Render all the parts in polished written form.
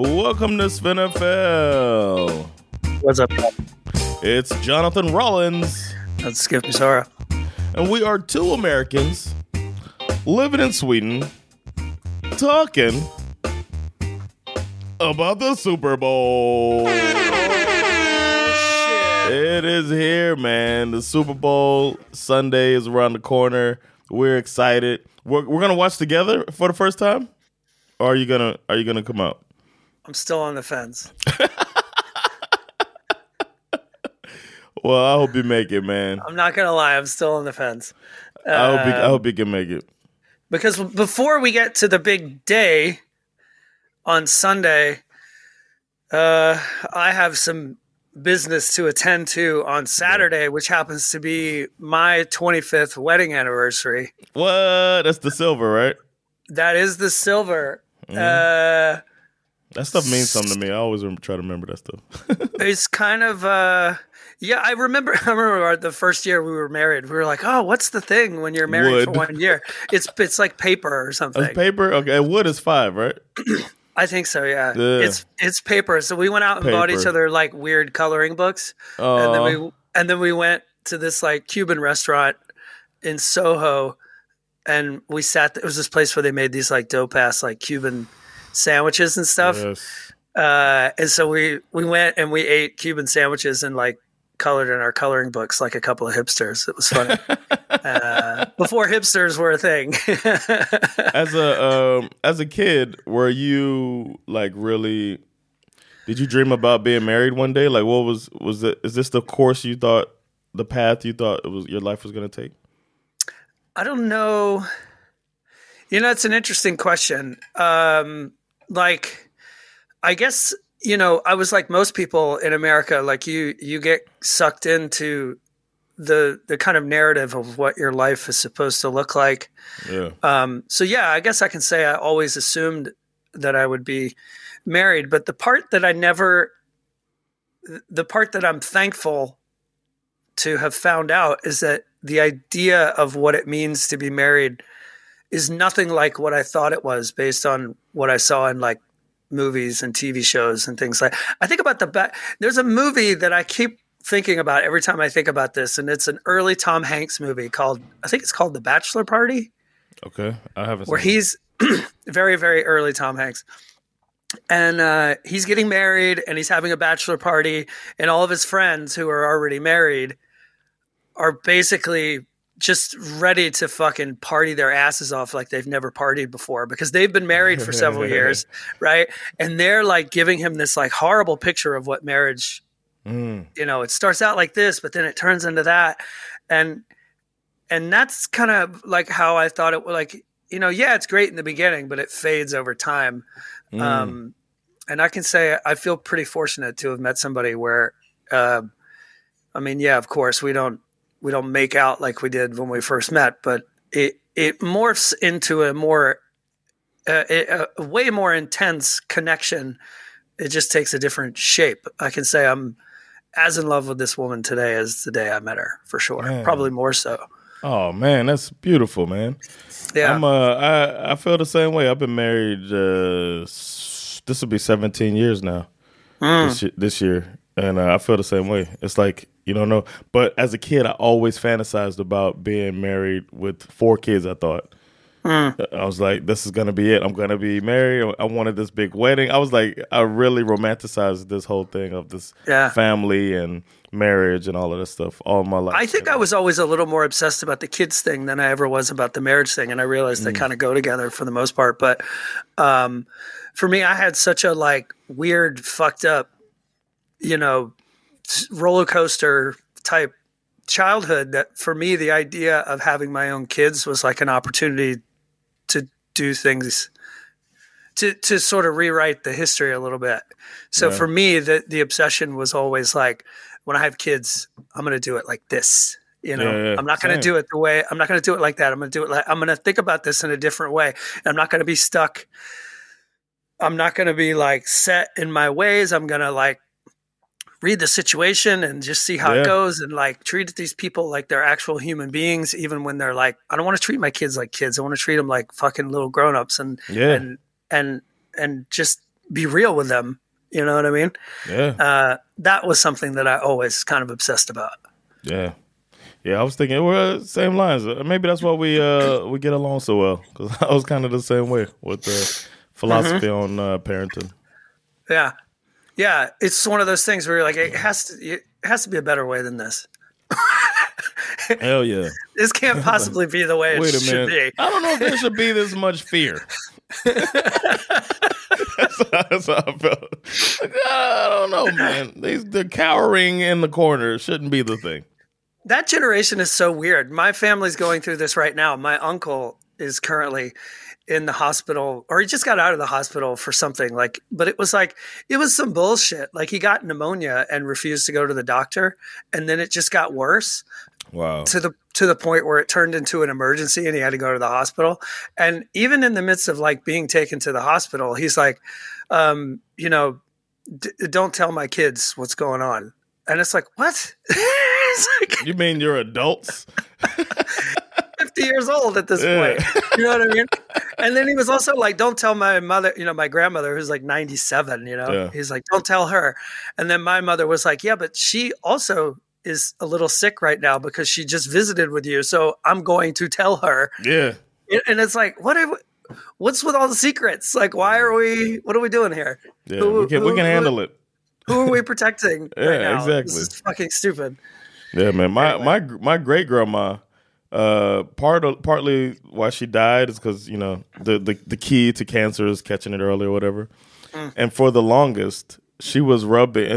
Welcome to SvenFL. What's up? It's Jonathan Rollins. That's Skip Mizora. And we are two Americans living in Sweden talking about the Super Bowl. Oh, it is here, man. The Super Bowl Sunday is around the corner. We're excited. We're gonna watch together for the first time? Or are you gonna come out? I'm still on the fence. Well, I hope you make it, man. I'm not going to lie. I'm still on the fence. I hope you can make it. Because before we get to the big day on Sunday, I have some business to attend to on Saturday, which happens to be my 25th wedding anniversary. What? That's the silver, right? That is the silver. Mm-hmm. That stuff means something to me. I always try to remember that stuff. It's kind of, yeah, I remember the first year we were married. We were like, oh, what's the thing when you're married wood. For 1 year? It's like paper or something. It's paper? Okay, wood is 5, right? I think so, yeah. It's paper. So we went out and bought each other like weird coloring books. And then we went to this like Cuban restaurant in Soho, and we sat there. It was this place where they made these like dope-ass like Cuban sandwiches and stuff. Yes. And so we went and we ate Cuban sandwiches and like colored in our coloring books like a couple of hipsters. It was funny. Before hipsters were a thing. As a kid, were you like really, did you dream about being married one day? Like what was it, is this the course you thought, the path you thought it was your life was going to take? I don't know. You know, it's an interesting question. Like, I guess, you know, I was like most people in America, like you get sucked into the kind of narrative of what your life is supposed to look like. Yeah. So, yeah, I guess I can say I always assumed that I would be married. But the part that I'm thankful to have found out is that the idea of what it means to be married is nothing like what I thought it was based on what I saw in like movies and TV shows and things like. I think about there's a movie that I keep thinking about every time I think about this, and it's an early Tom Hanks movie called, I think it's called The Bachelor Party. Okay, I haven't. Where he's very, very early Tom Hanks, and he's getting married and he's having a bachelor party, and all of his friends who are already married are basically just ready to fucking party their asses off like they've never partied before because they've been married for several years, right? And they're like giving him this like horrible picture of what marriage, you know, it starts out like this, but then it turns into that. And that's kind of like how I thought it would, like, you know, yeah, it's great in the beginning, but it fades over time. And I can say I feel pretty fortunate to have met somebody where, I mean, yeah, of course we don't make out like we did when we first met, but it morphs into a more, a way more intense connection. It just takes a different shape. I can say I'm as in love with this woman today as the day I met her, for sure. Man. Probably more so. Oh man, that's beautiful, man. Yeah, I feel the same way. I've been married. This will be 17 years now. This year, and I feel the same way. It's like, you don't know. But as a kid, I always fantasized about being married with 4 kids, I thought. I was like, this is going to be it. I'm going to be married. I wanted this big wedding. I was like, I really romanticized this whole thing of this family and marriage and all of this stuff all my life. I think I was always a little more obsessed about the kids thing than I ever was about the marriage thing. And I realized they kind of go together for the most part. But for me, I had such a like weird, fucked up, you know, roller coaster type childhood that for me, the idea of having my own kids was like an opportunity to do things to sort of rewrite the history a little bit. So for me, the obsession was always like, when I have kids, I'm going to do it like this, you know, I'm not going to do it the way I'm not going to do it like that. I'm going to do it like, I'm going to think about this in a different way. And I'm not going to be stuck. I'm not going to be like set in my ways. I'm going to like read the situation and just see how it goes and like treat these people like they're actual human beings. Even when they're like, I don't want to treat my kids like kids. I want to treat them like fucking little grownups and just be real with them. You know what I mean? Yeah. That was something that I always kind of obsessed about. Yeah. Yeah. I was thinking we're same lines. Maybe that's why we get along so well. Cause I was kind of the same way with the philosophy on parenting. Yeah. Yeah, it's one of those things where you're like, it has to be a better way than this. Hell yeah. This can't possibly be the way it should be. I don't know if there should be this much fear. that's how I felt. Like, I don't know, man. The cowering in the corner shouldn't be the thing. That generation is so weird. My family's going through this right now. My uncle is currently in the hospital, or he just got out of the hospital for something like, but it was some bullshit. Like he got pneumonia and refused to go to the doctor. And then it just got worse. Wow. To the point where it turned into an emergency and he had to go to the hospital. And even in the midst of like being taken to the hospital, he's like, you know, don't tell my kids what's going on. And it's like, what? It's like, you mean you're adults? 50 years old at this point. You know what I mean? And then he was also like, don't tell my mother, you know, my grandmother who's like 97, you know, he's like, don't tell her. And then my mother was like, yeah, but she also is a little sick right now because she just visited with you. So I'm going to tell her. Yeah. And it's like, what's with all the secrets? Like, what are we doing here? Yeah, we can handle it. Who are we protecting right now? Exactly. This is fucking stupid. Yeah, man. My great grandma, partly why she died is because, you know, the key to cancer is catching it early or whatever. And for the longest, she was rubbing.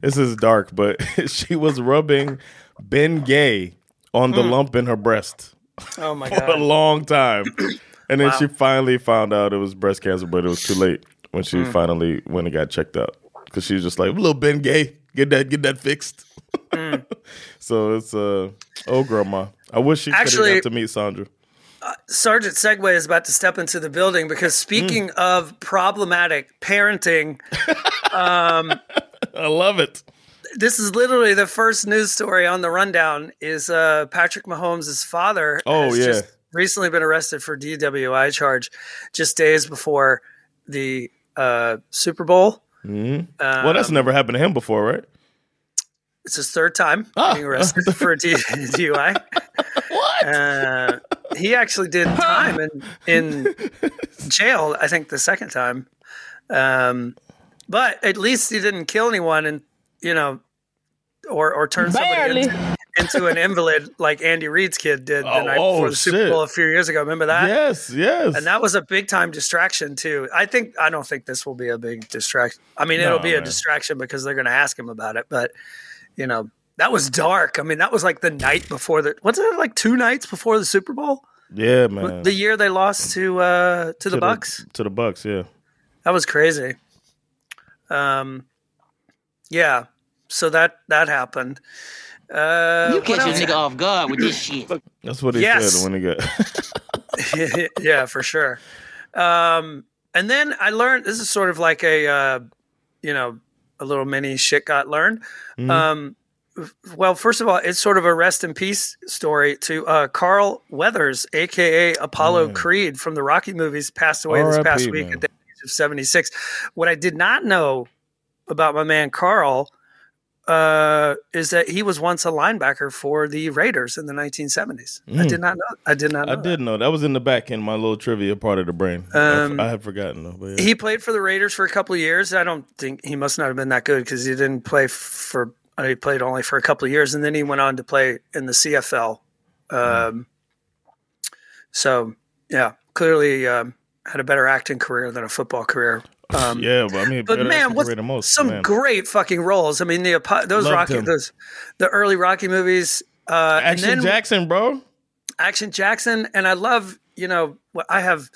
This is dark, but she was rubbing Bengay on the lump in her breast. Oh my god! For a long time, and then she finally found out it was breast cancer, but it was too late when she finally went and got checked out because she was just like, "Little Bengay, get that fixed." So it's old grandma. I wish she could have got to meet Sandra. Sergeant Segway is about to step into the building because speaking of problematic parenting, I love it. This is literally the first news story on the rundown is Patrick Mahomes' father has just recently been arrested for DWI charge just days before the Super Bowl. Well, that's never happened to him before, right? It's his third time being arrested for a DUI. What? He actually did time in jail, I think, the second time. But at least he didn't kill anyone and, you know, or turn somebody into an invalid like Andy Reid's kid did the night before the Super Bowl a few years ago. Remember that? Yes. And that was a big-time distraction, too. I don't think this will be a big distraction. I mean, it'll be a distraction because they're going to ask him about it, but... You know, that was dark. I mean, that was like the night before wasn't it like two nights before the Super Bowl? Yeah, man. The year they lost to the Bucks? To the Bucks, yeah. That was crazy. Yeah. So that happened. You catch your nigga off guard with this shit. That's what he said when he got. Yeah, for sure. And then I learned this is sort of like a you know, a little mini shit got learned. Well, first of all, it's sort of a rest in peace story to Carl Weathers, a.k.a. Apollo Creed from the Rocky movies, passed away this past week at the age of 76. What I did not know about my man Carl is that he was once a linebacker for the Raiders in the 1970s. I did not know. I did know. That was in the back end, my little trivia part of the brain. I had forgotten though. But yeah. He played for the Raiders for a couple of years. I don't think he must not have been that good because he didn't play for. He played only for a couple of years, and then he went on to play in the CFL. So yeah, clearly had a better acting career than a football career. Yeah, but I mean, but man, what's some great fucking roles? I mean, the early Rocky movies, Action Jackson, and I love, I have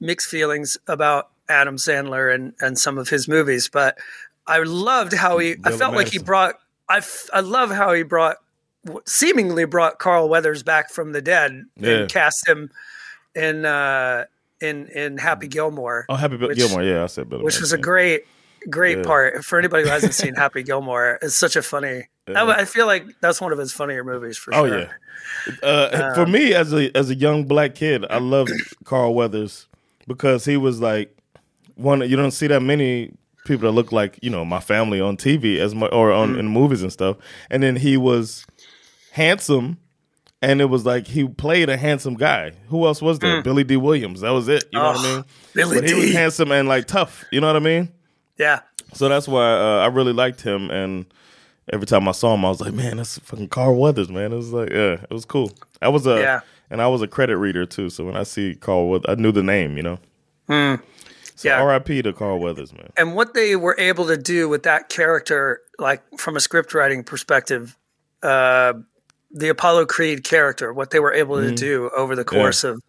mixed feelings about Adam Sandler and some of his movies, but I loved how he seemingly brought Carl Weathers back from the dead and cast him in. In Happy Gilmore. Oh, Happy Gilmore. Yeah, I said Bill. Which was a great part. For anybody who hasn't seen Happy Gilmore, it's such a funny. Yeah. I feel like that's one of his funnier movies for sure. Oh, yeah. For me, as a young black kid, I loved Carl Weathers because he was like one. You don't see that many people that look like, my family on TV as much or in movies and stuff. And then he was handsome. And it was like he played a handsome guy. Who else was there? Billy D. Williams. That was it. You know what I mean? But he was handsome and like tough. You know what I mean? Yeah. So that's why I really liked him. And every time I saw him, I was like, man, that's fucking Carl Weathers, man. It was like, yeah, it was cool. And I was a credit reader too. So when I see Carl Weathers, I knew the name, So R.I.P. to Carl Weathers, man. And what they were able to do with that character, like from a script writing perspective, the Apollo Creed character, what they were able to do over the course of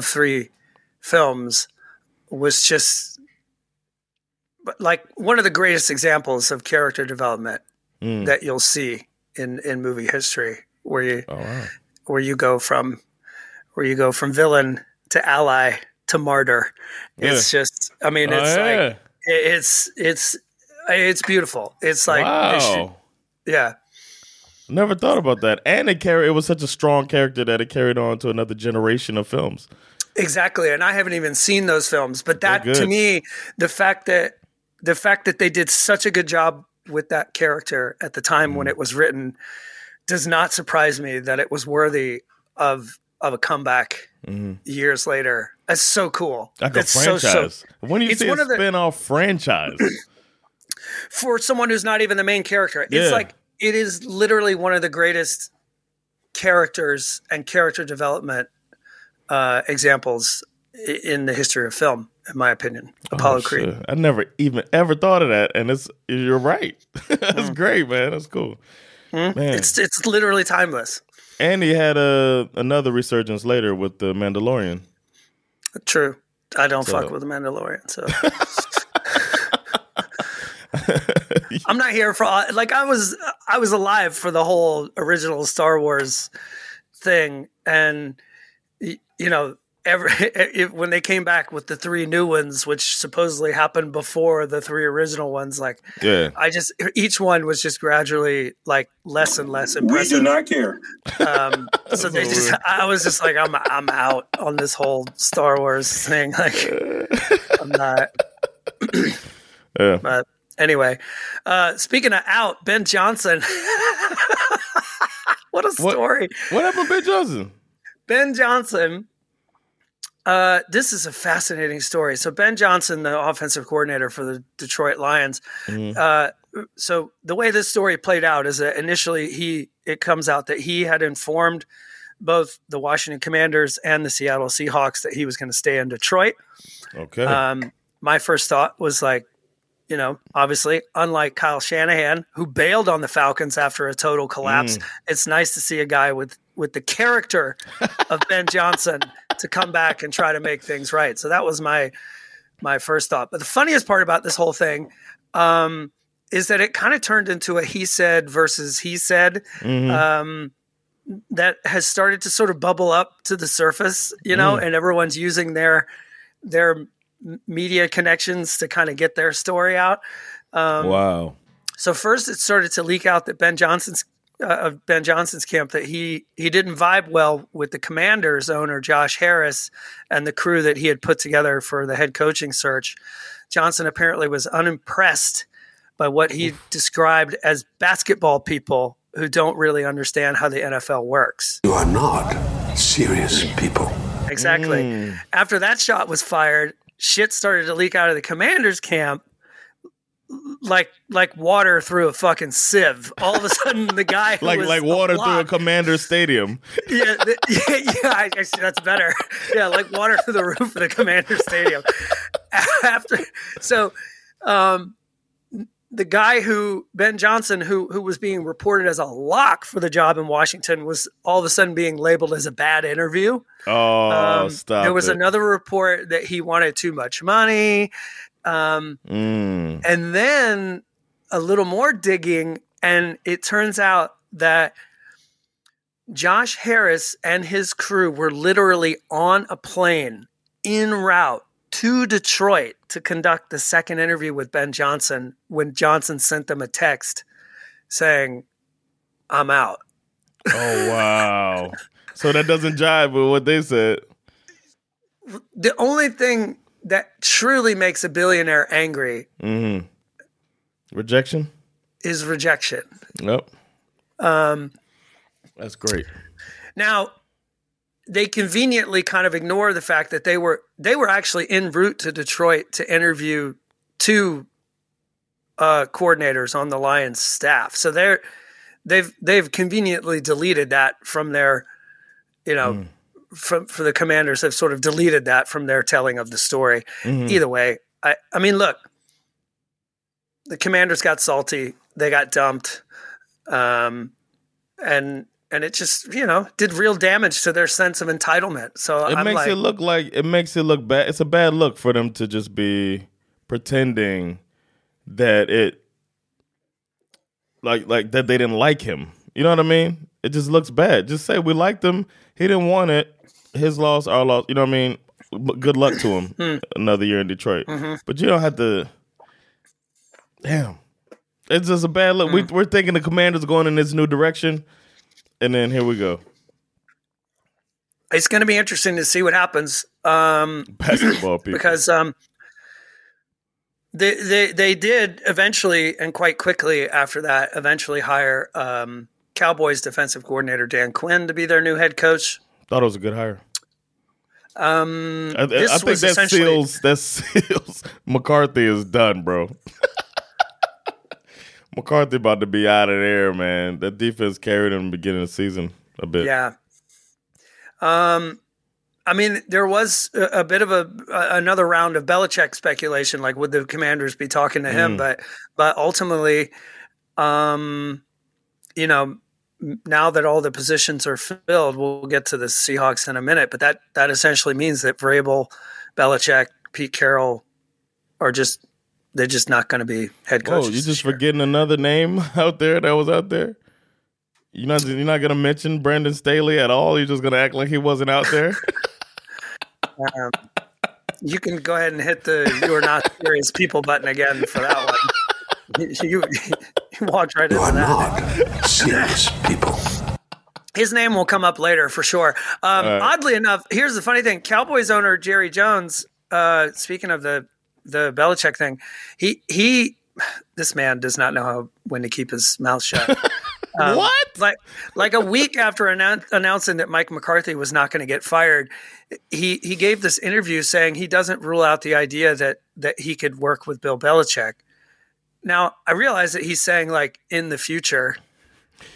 three films was just like one of the greatest examples of character development that you'll see in movie history, where you go from villain to ally to martyr. It's just, I mean, like it's beautiful. It's like, wow. Never thought about that. And it was such a strong character that it carried on to another generation of films. Exactly. And I haven't even seen those films. But that, to me, the fact that they did such a good job with that character at the time when it was written does not surprise me that it was worthy of a comeback years later. That's so cool. Like a franchise. When do you see a spinoff franchise? For someone who's not even the main character. Yeah. It's like... It is literally one of the greatest characters and character development examples in the history of film, in my opinion. Apollo Creed. Shit. I never ever thought of that, and you're right. That's great, man. That's cool. Man. It's literally timeless. And he had another resurgence later with the Mandalorian. True. I don't fuck with the Mandalorian, so... I'm not here for I was alive for the whole original Star Wars thing, and when they came back with the three new ones, which supposedly happened before the three original ones, each one was just gradually like less and less impressive. We do not care. So they just, I was just like, I'm out on this whole Star Wars thing. Like, I'm not. Yeah. But anyway, speaking of out, Ben Johnson. What a story. What happened to Ben Johnson? Ben Johnson, this is a fascinating story. So Ben Johnson, the offensive coordinator for the Detroit Lions. So the way this story played out is that initially it comes out that he had informed both the Washington Commanders and the Seattle Seahawks that he was going to stay in Detroit. Okay. My first thought was like, obviously, unlike Kyle Shanahan, who bailed on the Falcons after a total collapse, it's nice to see a guy with the character of Ben Johnson to come back and try to make things right. So that was my first thought. But the funniest part about this whole thing is that it kind of turned into a he said versus he said that has started to sort of bubble up to the surface, and everyone's using their media connections to kind of get their story out. Wow. So first it started to leak out that Ben Johnson's camp, that he didn't vibe well with the Commanders owner, Josh Harris, and the crew that he had put together for the head coaching search. Johnson apparently was unimpressed by what he described as basketball people who don't really understand how the NFL works. You are not serious people. Exactly. After that shot was fired, shit started to leak out of the Commanders camp like water through a fucking sieve. All of a sudden, the guy who was like water through a Commander stadium. I see, that's better. Yeah, like water through the roof of the Commander stadium. The guy who, Ben Johnson, who was being reported as a lock for the job in Washington, was all of a sudden being labeled as a bad interview. There was another report that he wanted too much money. And then a little more digging, and it turns out that Josh Harris and his crew were literally on a plane en route to Detroit to conduct the second interview with Ben Johnson when Johnson sent them a text saying, "I'm out." Oh, wow. So that doesn't jive with what they said. The only thing that truly makes a billionaire angry rejection is rejection. Yep. That's great. Now, they conveniently kind of ignore the fact that they were actually en route to Detroit to interview two coordinators on the Lions staff. So they've conveniently deleted that from their, for the Commanders have sort of deleted that from their telling of the story. Either way, I mean, look, the Commanders got salty, they got dumped, and it just, did real damage to their sense of entitlement. So it makes it look bad. It's a bad look for them to just be pretending that it like that they didn't like him. You know what I mean? It just looks bad. Just say we liked him. He didn't want it. His loss, our loss. You know what I mean? Good luck to him. Another year in Detroit. But you don't have to. Damn. It's just a bad look. We're thinking the Commanders going in this new direction. And then here we go. It's going to be interesting to see what happens. Basketball people. Because they did eventually, and quite quickly after that, eventually hire Cowboys defensive coordinator Dan Quinn to be their new head coach. Thought it was a good hire. I think that seals McCarthy is done, bro. McCarthy about to be out of there, man. That defense carried him in the beginning of the season a bit. Yeah. I mean, there was a bit of another round of Belichick speculation, like would the Commanders be talking to him? But ultimately, now that all the positions are filled, we'll get to the Seahawks in a minute. But that essentially means that Vrabel, Belichick, Pete Carroll are just. They're just not going to be head coaches. Oh, you're just forgetting another name out there that was out there? You're not going to mention Brandon Staley at all? You're just going to act like he wasn't out there? You can go ahead and hit the "you are not serious people" button again for that one. You walked right into that. You are not serious people. His name will come up later for sure. Oddly enough, here's the funny thing. Cowboys owner Jerry Jones, speaking of the Belichick thing, this man does not know when to keep his mouth shut. What? Like a week after announcing that Mike McCarthy was not going to get fired, he gave this interview saying he doesn't rule out the idea that he could work with Bill Belichick. Now, I realize that he's saying like in the future,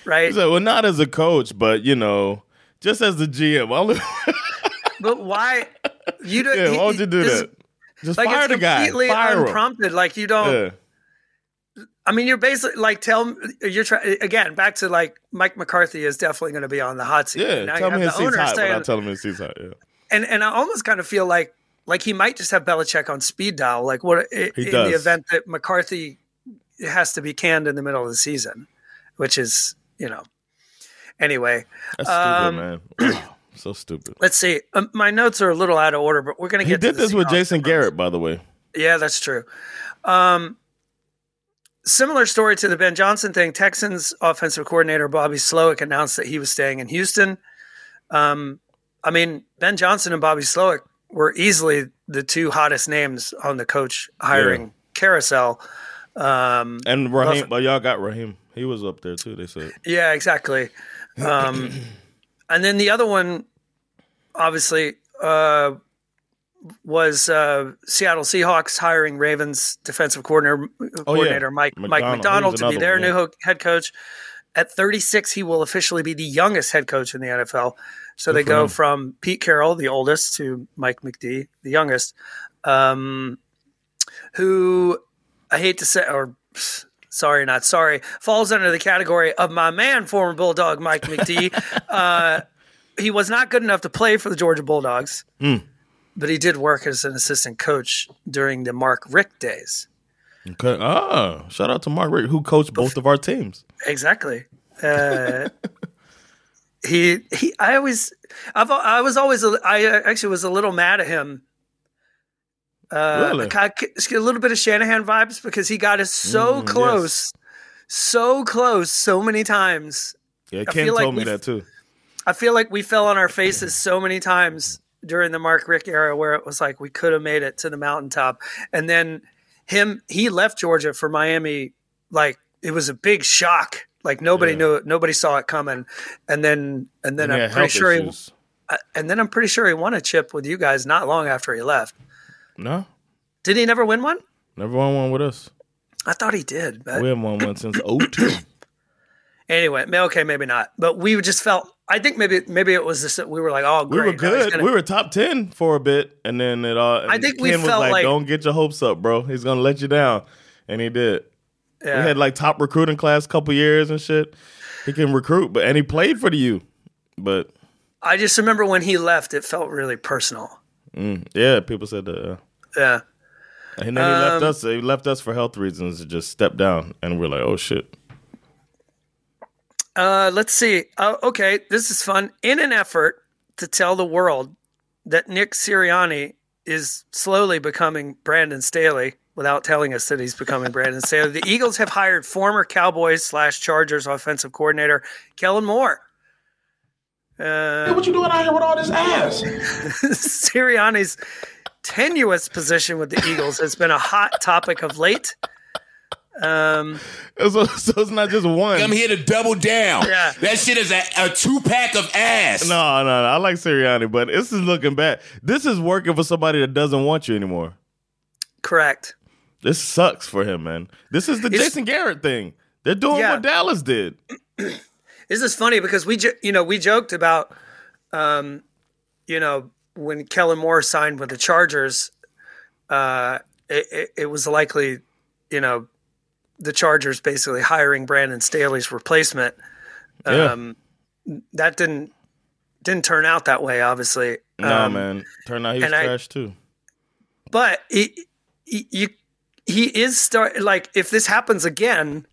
right? So, well, not as a coach, but just as the GM. But why? You don't. Yeah, why would you do that? Just like fire the guy. It's completely unprompted. Like you don't. Yeah. I mean, you're basically like back to like Mike McCarthy is definitely going to be on the hot seat. Yeah, tell me his seat's hot. Without telling him his seat's hot. Yeah. And I almost kind of feel like he might just have Belichick on speed dial. Like in the event that McCarthy has to be canned in the middle of the season, which is anyway. That's stupid, man. So stupid. Let's see. My notes are a little out of order, but we're going to get to this. He did this with Jason Garrett, by the way. Yeah, that's true. Similar story to the Ben Johnson thing. Texans offensive coordinator Bobby Slowik announced that he was staying in Houston. I mean, Ben Johnson and Bobby Slowik were easily the two hottest names on the coach hiring carousel. And Raheem, but y'all got Raheem. He was up there too, they said. Yeah, exactly. And then the other one, obviously, was Seattle Seahawks hiring Ravens defensive coordinator Mike Macdonald to be their new head coach. At 36, he will officially be the youngest head coach in the NFL. So they go from Pete Carroll, the oldest, to Mike McD, the youngest, who I hate to say, or sorry, not sorry, falls under the category of my man, former Bulldog Mike McD. He was not good enough to play for the Georgia Bulldogs, but he did work as an assistant coach during the Mark Richt days. Okay. Ah, shout out to Mark Richt, who coached both of our teams. Exactly. I actually was a little mad at him. Really? A little bit of Shanahan vibes because he got us so close, so many times. Yeah, Ken told me that too. I feel like we fell on our faces so many times during the Mark Richt era, where it was like we could have made it to the mountaintop, and then. He left Georgia for Miami, like it was a big shock. Like nobody knew it, nobody saw it coming. And then I'm pretty sure he won a chip with you guys not long after he left. No. Did he never win one? Never won one with us. I thought he did, but we haven't won one since 02. Anyway, okay, maybe not. But we just felt I think maybe it was just we were like, oh, great. We were good. We were top 10 for a bit, and then it all. I think we felt like, don't get your hopes up, bro. He's gonna let you down, and he did. Yeah. We had like top recruiting class a couple years and shit. He can recruit, but he played for the U. But I just remember when he left, it felt really personal. Yeah, people said that. Yeah, and then he left us. He left us for health reasons to just step down, and we're like, oh shit. Let's see. Okay, this is fun. In an effort to tell the world that Nick Sirianni is slowly becoming Brandon Staley without telling us that he's becoming Brandon Staley, the Eagles have hired former Cowboys/Chargers offensive coordinator Kellen Moore. Hey, what you doing out here with all this ass? Sirianni's tenuous position with the Eagles has been a hot topic of late. So it's not just one. I'm here to double down. Yeah. That shit is a 2-pack of ass. No. I like Sirianni, but this is looking bad. This is working for somebody that doesn't want you anymore. Correct. This sucks for him, man. This is the Jason Garrett thing. They're doing what Dallas did. This is funny because we joked about, when Kellen Moore signed with the Chargers, it was likely, the Chargers basically hiring Brandon Staley's replacement. That didn't turn out that way, obviously. No, man. Turned out he was trash too. But he is if this happens again,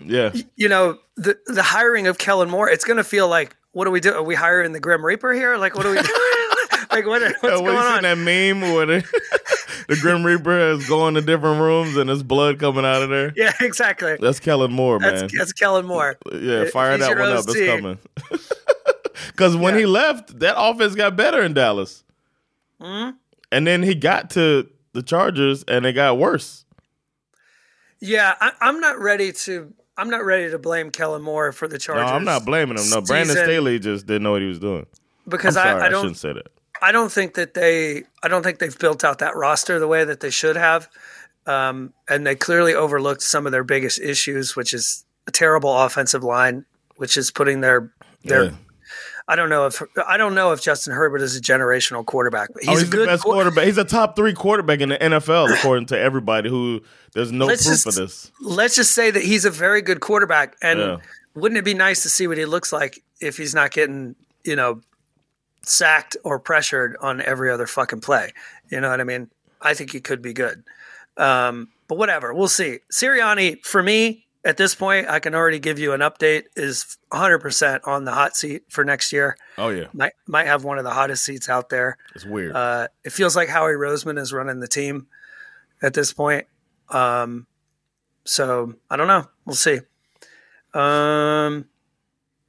the hiring of Kellen Moore, it's going to feel like, what do we do? Are we hiring the Grim Reaper here? Like, what do we do? Like, what's going on? That meme where the Grim Reaper is going to different rooms and there's blood coming out of there. Yeah, exactly. That's Kellen Moore, man. That's Kellen Moore. Yeah, fire that one up. It's coming. Because when he left, that offense got better in Dallas. Mm-hmm. And then he got to the Chargers and it got worse. Yeah, I'm not ready to blame Kellen Moore for the Chargers. No, I'm not blaming him. No, Brandon Staley just didn't know what he was doing. Because I shouldn't say that. I don't think they've built out that roster the way that they should have, and they clearly overlooked some of their biggest issues, which is a terrible offensive line, which is putting their. I don't know if Justin Herbert is a generational quarterback. But he's a good best quarterback. He's a top 3 quarterback in the NFL, according to everybody. Let's just say that he's a very good quarterback, and wouldn't it be nice to see what he looks like if he's not getting sacked or pressured on every other fucking play. You know what I mean? I think he could be good. But whatever, we'll see. Sirianni, for me, at this point, I can already give you an update, is 100% on the hot seat for next year. Oh, yeah. Might have one of the hottest seats out there. It's weird. It feels like Howie Roseman is running the team at this point. So, I don't know. We'll see.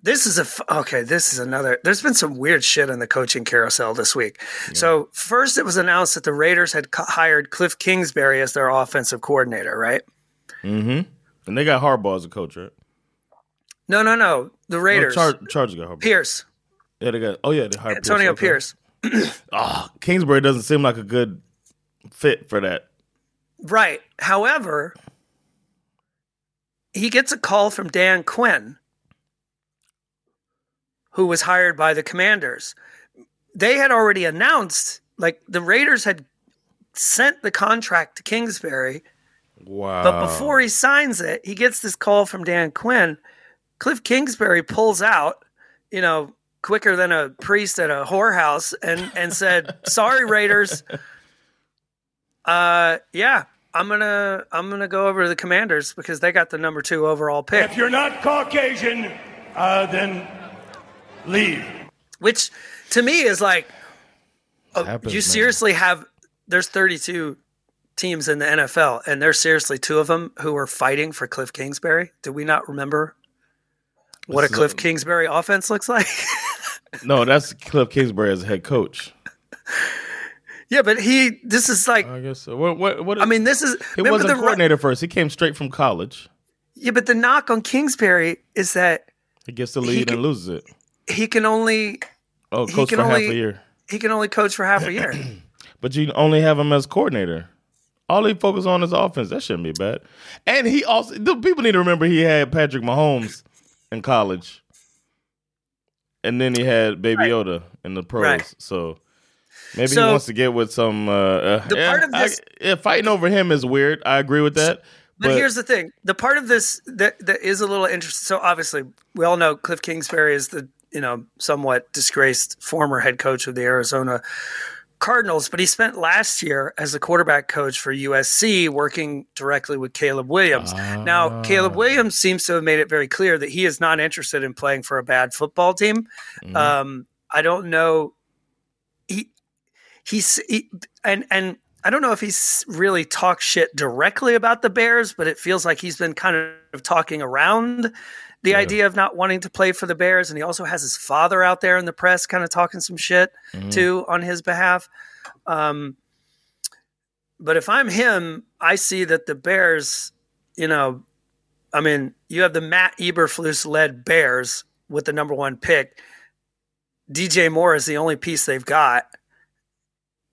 This is another. There's been some weird shit in the coaching carousel this week. Yeah. So first, it was announced that the Raiders had hired Cliff Kingsbury as their offensive coordinator, right? Mm-hmm. And they got Harbaugh as a coach, right? No. The Raiders. No, Chargers got Harbaugh. Pierce. Yeah, they got. Oh yeah, they hired Antonio Pierce. Kingsbury doesn't seem like a good fit for that. Right. However, he gets a call from Dan Quinn, who was hired by the Commanders. They had already announced, like, the Raiders had sent the contract to Kingsbury. Wow. But before he signs it, he gets this call from Dan Quinn. Cliff Kingsbury pulls out, you know, quicker than a priest at a whorehouse, and said, sorry, Raiders. Yeah, I'm gonna go over to the Commanders because they got the number 2 overall pick. If you're not Caucasian, then leave. Which to me is like, you seriously have, there's 32 teams in the NFL, and there's seriously 2 of them who are fighting for Cliff Kingsbury. Do we not remember what a Cliff Kingsbury offense looks like? No, that's Cliff Kingsbury as head coach. Yeah, but this is like, I guess so. He wasn't a coordinator first. He came straight from college. Yeah, but the knock on Kingsbury is that he gets the lead and loses it. He can only coach for half a year. He can only coach for half a year. But you only have him as coordinator. All he focused on is offense. That shouldn't be bad. And he also, the people need to remember, he had Patrick Mahomes in college, and then he had Baby Yoda in the pros. Right. So maybe he wants to get with some. Fighting over him is weird. I agree with that. But here's the thing: the part of this that is a little interesting. So obviously, we all know Cliff Kingsbury is the, you know, somewhat disgraced former head coach of the Arizona Cardinals, but he spent last year as the quarterback coach for USC working directly with Caleb Williams. Now, Caleb Williams seems to have made it very clear that he is not interested in playing for a bad football team. Mm-hmm. I don't know. He I don't know if he's really talked shit directly about the Bears, but it feels like he's been kind of talking around the idea of not wanting to play for the Bears, and he also has his father out there in the press kind of talking some shit, too, on his behalf. But if I'm him, I see that the Bears, you know, I mean, you have the Matt Eberflus-led Bears with the number 1 pick. DJ Moore is the only piece they've got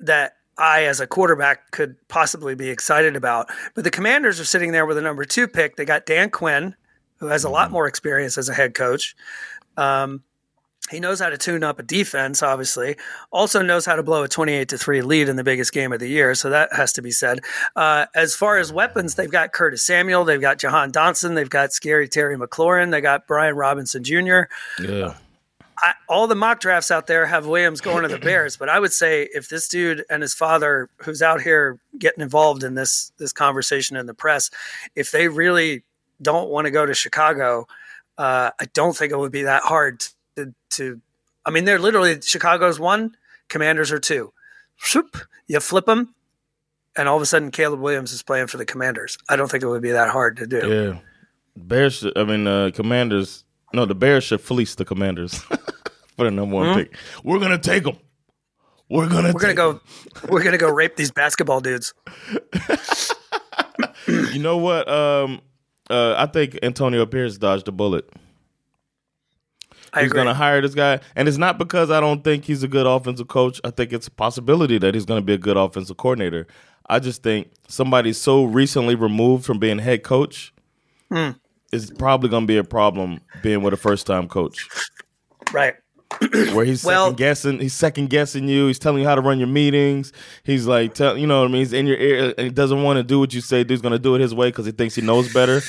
that I, as a quarterback, could possibly be excited about. But the Commanders are sitting there with a number 2 pick. They got Dan Quinn, who has a lot more experience as a head coach. He knows how to tune up a defense, obviously. Also knows how to blow a 28-3 lead in the biggest game of the year, so that has to be said. As far as weapons, they've got Curtis Samuel, they've got Jahan Dotson, they've got Scary Terry McLaurin, they got Brian Robinson Jr. Yeah. All the mock drafts out there have Williams going to the Bears, but I would say if this dude and his father, who's out here getting involved in this conversation in the press, if they really don't want to go to Chicago, I don't think it would be that hard to I mean, they're literally, Chicago's 1, Commanders are 2. You flip them, and all of a sudden Caleb Williams is playing for the Commanders. I don't think it would be that hard to do. Yeah. The Bears should fleece the Commanders for the number 1 pick. We're going to take them. We're going to go rape these basketball dudes. You know what? I think Antonio Pierce dodged a bullet. He's going to hire this guy. And it's not because I don't think he's a good offensive coach. I think it's a possibility that he's going to be a good offensive coordinator. I just think somebody so recently removed from being head coach is probably going to be a problem being with a first-time coach. Right. Where he's second guessing you. He's telling you how to run your meetings. He's like, you know what I mean? He's in your ear, and he doesn't want to do what you say. He's going to do it his way because he thinks he knows better.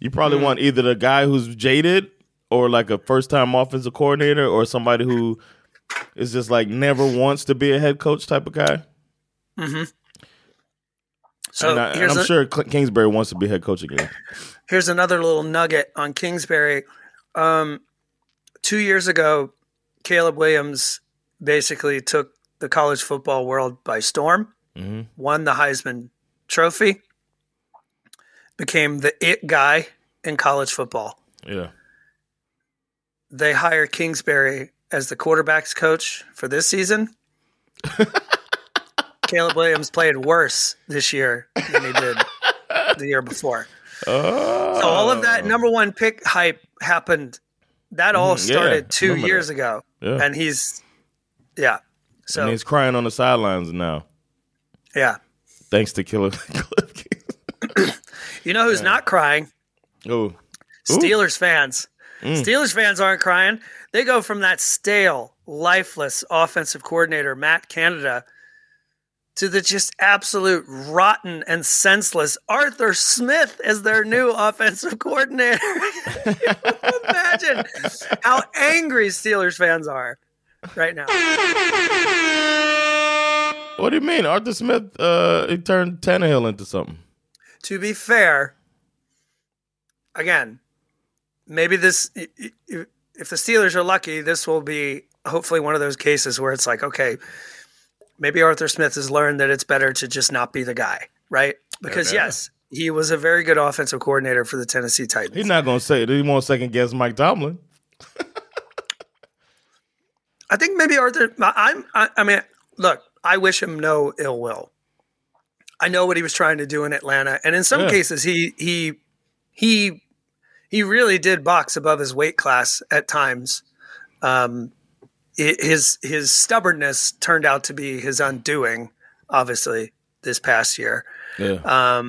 You probably want either the guy who's jaded or like a first-time offensive coordinator or somebody who is just like never wants to be a head coach type of guy. Mm-hmm. So I'm sure Kingsbury wants to be head coach again. Here's another little nugget on Kingsbury. 2 years ago, Caleb Williams basically took the college football world by storm, won the Heisman Trophy, became the it guy in college football. Yeah. they hire Kingsbury as the quarterback's coach for this season, Caleb Williams played worse this year than he did the year before. Oh. So all of that number one pick hype happened. That all started 2 years ago. Yeah. And he's, yeah. So and he's crying on the sidelines now. Yeah. Thanks to Killer Cliff Kingsbury. You know who's not crying? Ooh. Steelers fans. Steelers fans aren't crying. They go from that stale, lifeless offensive coordinator, Matt Canada, to the just absolute rotten and senseless Arthur Smith as their new offensive coordinator. Imagine how angry Steelers fans are right now. What do you mean? Arthur Smith, he turned Tannehill into something. To be fair, again, maybe this, if the Steelers are lucky, this will be hopefully one of those cases where it's like, okay, maybe Arthur Smith has learned that it's better to just not be the guy, right? Because, yes, he was a very good offensive coordinator for the Tennessee Titans. He's not going to say it. He won't second-guess Mike Tomlin. I think maybe Arthur – I mean, look, I wish him no ill will. I know what he was trying to do in Atlanta, and in some cases he really did box above his weight class at times. His stubbornness turned out to be his undoing, obviously, this past year. Yeah.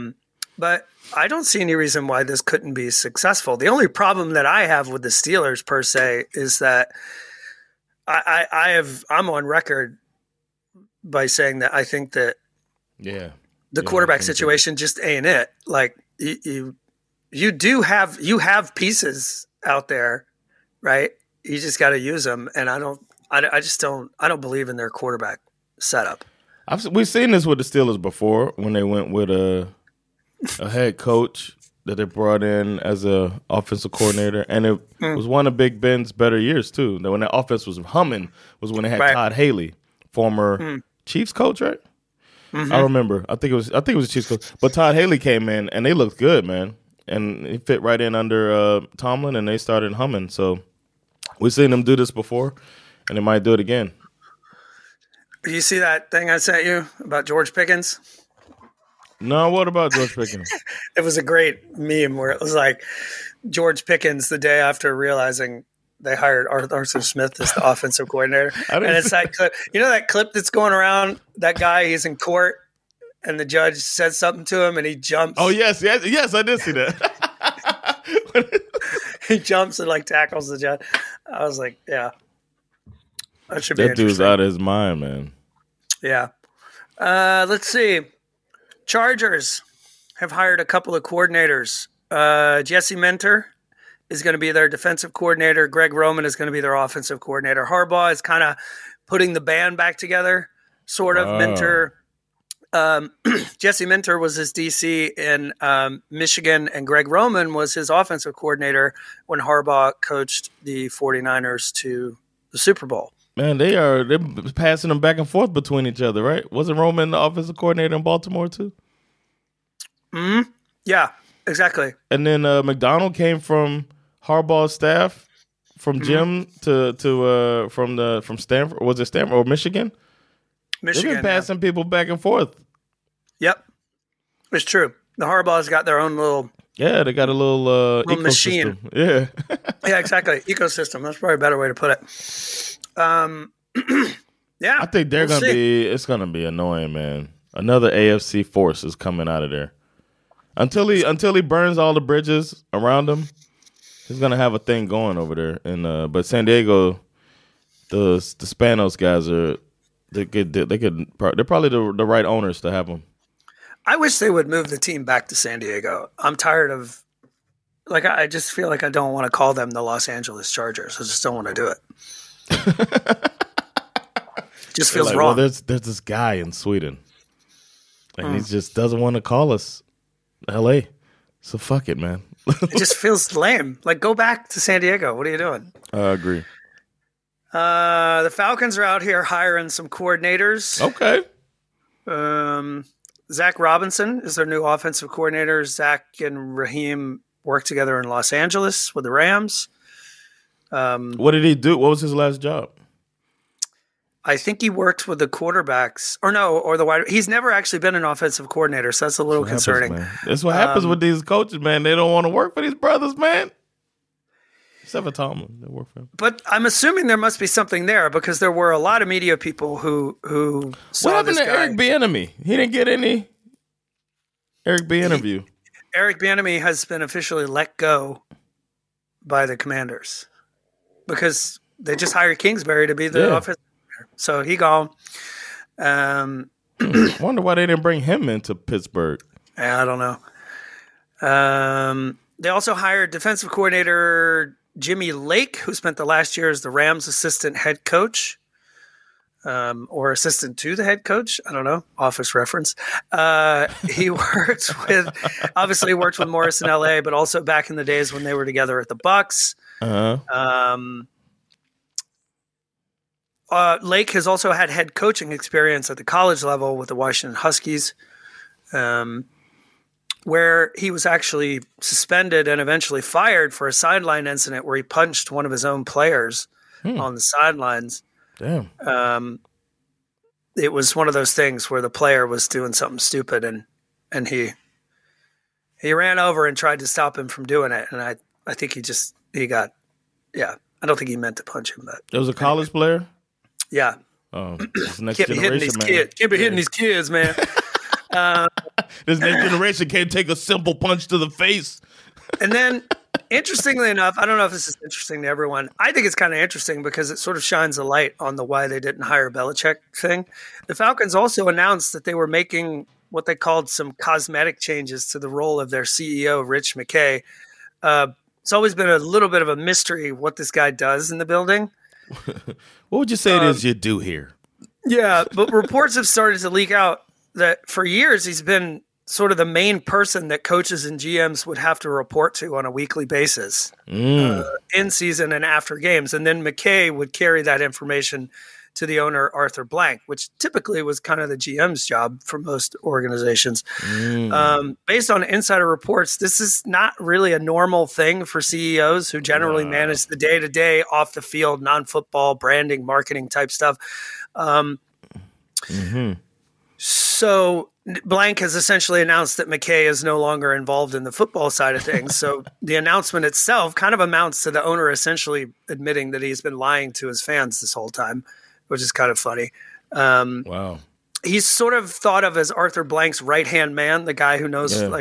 But I don't see any reason why this couldn't be successful. The only problem that I have with the Steelers per se is that I'm on record by saying that I think that the quarterback situation just ain't it. Like you have pieces out there, right? You just got to use them, and I don't believe in their quarterback setup. We've seen this with the Steelers before when they went with a head coach that they brought in as a offensive coordinator, and it was one of Big Ben's better years too. When the offense was humming was when they had Todd Haley, former Chiefs coach, right? Mm-hmm. I remember. I think it was the Chiefs coach, but Todd Haley came in and they looked good, man, and he fit right in under Tomlin, and they started humming. So we've seen them do this before, and they might do it again. You see that thing I sent you about George Pickens? No, what about George Pickens? It was a great meme where it was like George Pickens the day after realizing they hired Arthur Smith as the offensive coordinator. And it's that clip. You know that clip that's going around? That guy, he's in court, and the judge says something to him, and he jumps. Oh, yes, I did see that. He jumps and like tackles the judge. I was like, yeah. That dude's out of his mind, man. Yeah. Let's see. Chargers have hired a couple of coordinators. Jesse Minter is going to be their defensive coordinator. Greg Roman is going to be their offensive coordinator. Harbaugh is kind of putting the band back together, sort of. Minter. Jesse Minter was his DC in Michigan, and Greg Roman was his offensive coordinator when Harbaugh coached the 49ers to the Super Bowl. Man, they're passing them back and forth between each other, right? Wasn't Roman the offensive coordinator in Baltimore too? Mm-hmm. Yeah, exactly. And then Macdonald came from Harbaugh's staff, from Jim to from Stanford. Was it Stanford or Michigan? Michigan. They've been passing people back and forth. Yep. It's true. The Harbaugh's got their own little... Yeah, they got a little machine. Yeah. Yeah, exactly. Ecosystem. That's probably a better way to put it. Yeah. I think they're going to be... It's going to be annoying, man. Another AFC force is coming out of there. Until he burns all the bridges around him, he's going to have a thing going over there. And but San Diego, the Spanos guys are... They're probably the right owners to have them. I wish they would move the team back to San Diego. I'm tired of, like, I just feel like I don't want to call them the Los Angeles Chargers. I just don't want to do it. It just feels wrong. Well, there's this guy in Sweden, and he just doesn't want to call us L.A., so fuck it, man. It just feels lame. Like, go back to San Diego. What are you doing? I agree. The Falcons are out here hiring some coordinators. Okay. Zach Robinson is their new offensive coordinator. Zach and Raheem work together in Los Angeles with the Rams. What did he do? What was his last job? I think he worked with the quarterbacks, or the wide. He's never actually been an offensive coordinator, so that's a little concerning. That's what happens with these coaches, man. They don't want to work for these brothers, man. Except for Tomlin, they work for him. But I'm assuming there must be something there because there were a lot of media people who saw what happened to Eric Bieniemy? He didn't get any Eric B interview. Eric Bieniemy has been officially let go by the Commanders because they just hired Kingsbury to be the offensive. So he gone. Wonder why they didn't bring him into Pittsburgh. I don't know. They also hired defensive coordinator Jimmy Lake, who spent the last year as the Rams' assistant head coach, or assistant to the head coach. I don't know. Office reference. He worked with Morris in L.A., but also back in the days when they were together at the Bucks. Lake has also had head coaching experience at the college level with the Washington Huskies, where he was actually suspended and eventually fired for a sideline incident where he punched one of his own players on the sidelines. Damn. It was one of those things where the player was doing something stupid and he ran over and tried to stop him from doing it. And I think I don't think he meant to punch him. But it was a college player? Yeah. Can't be hitting these kids. Can't be hitting these kids, man. This next generation can't take a simple punch to the face. And then, interestingly enough, I don't know if this is interesting to everyone. I think it's kind of interesting because it sort of shines a light on the why they didn't hire Belichick thing. The Falcons also announced that they were making what they called some cosmetic changes to the role of their CEO, Rich McKay. It's always been a little bit of a mystery what this guy does in the building. What would you say it is you do here? Yeah, but reports have started to leak out that for years he's been sort of the main person that coaches and GMs would have to report to on a weekly basis, in season and after games. And then McKay would carry that information to the owner, Arthur Blank, which typically was kind of the GM's job for most organizations. Based on insider reports, this is not really a normal thing for CEOs who generally manage the day-to-day, off-the-field, non-football, branding, marketing type stuff. So Blank has essentially announced that McKay is no longer involved in the football side of things. So the announcement itself kind of amounts to the owner essentially admitting that he's been lying to his fans this whole time, which is kind of funny. Wow. He's sort of thought of as Arthur Blank's right-hand man, the guy who knows where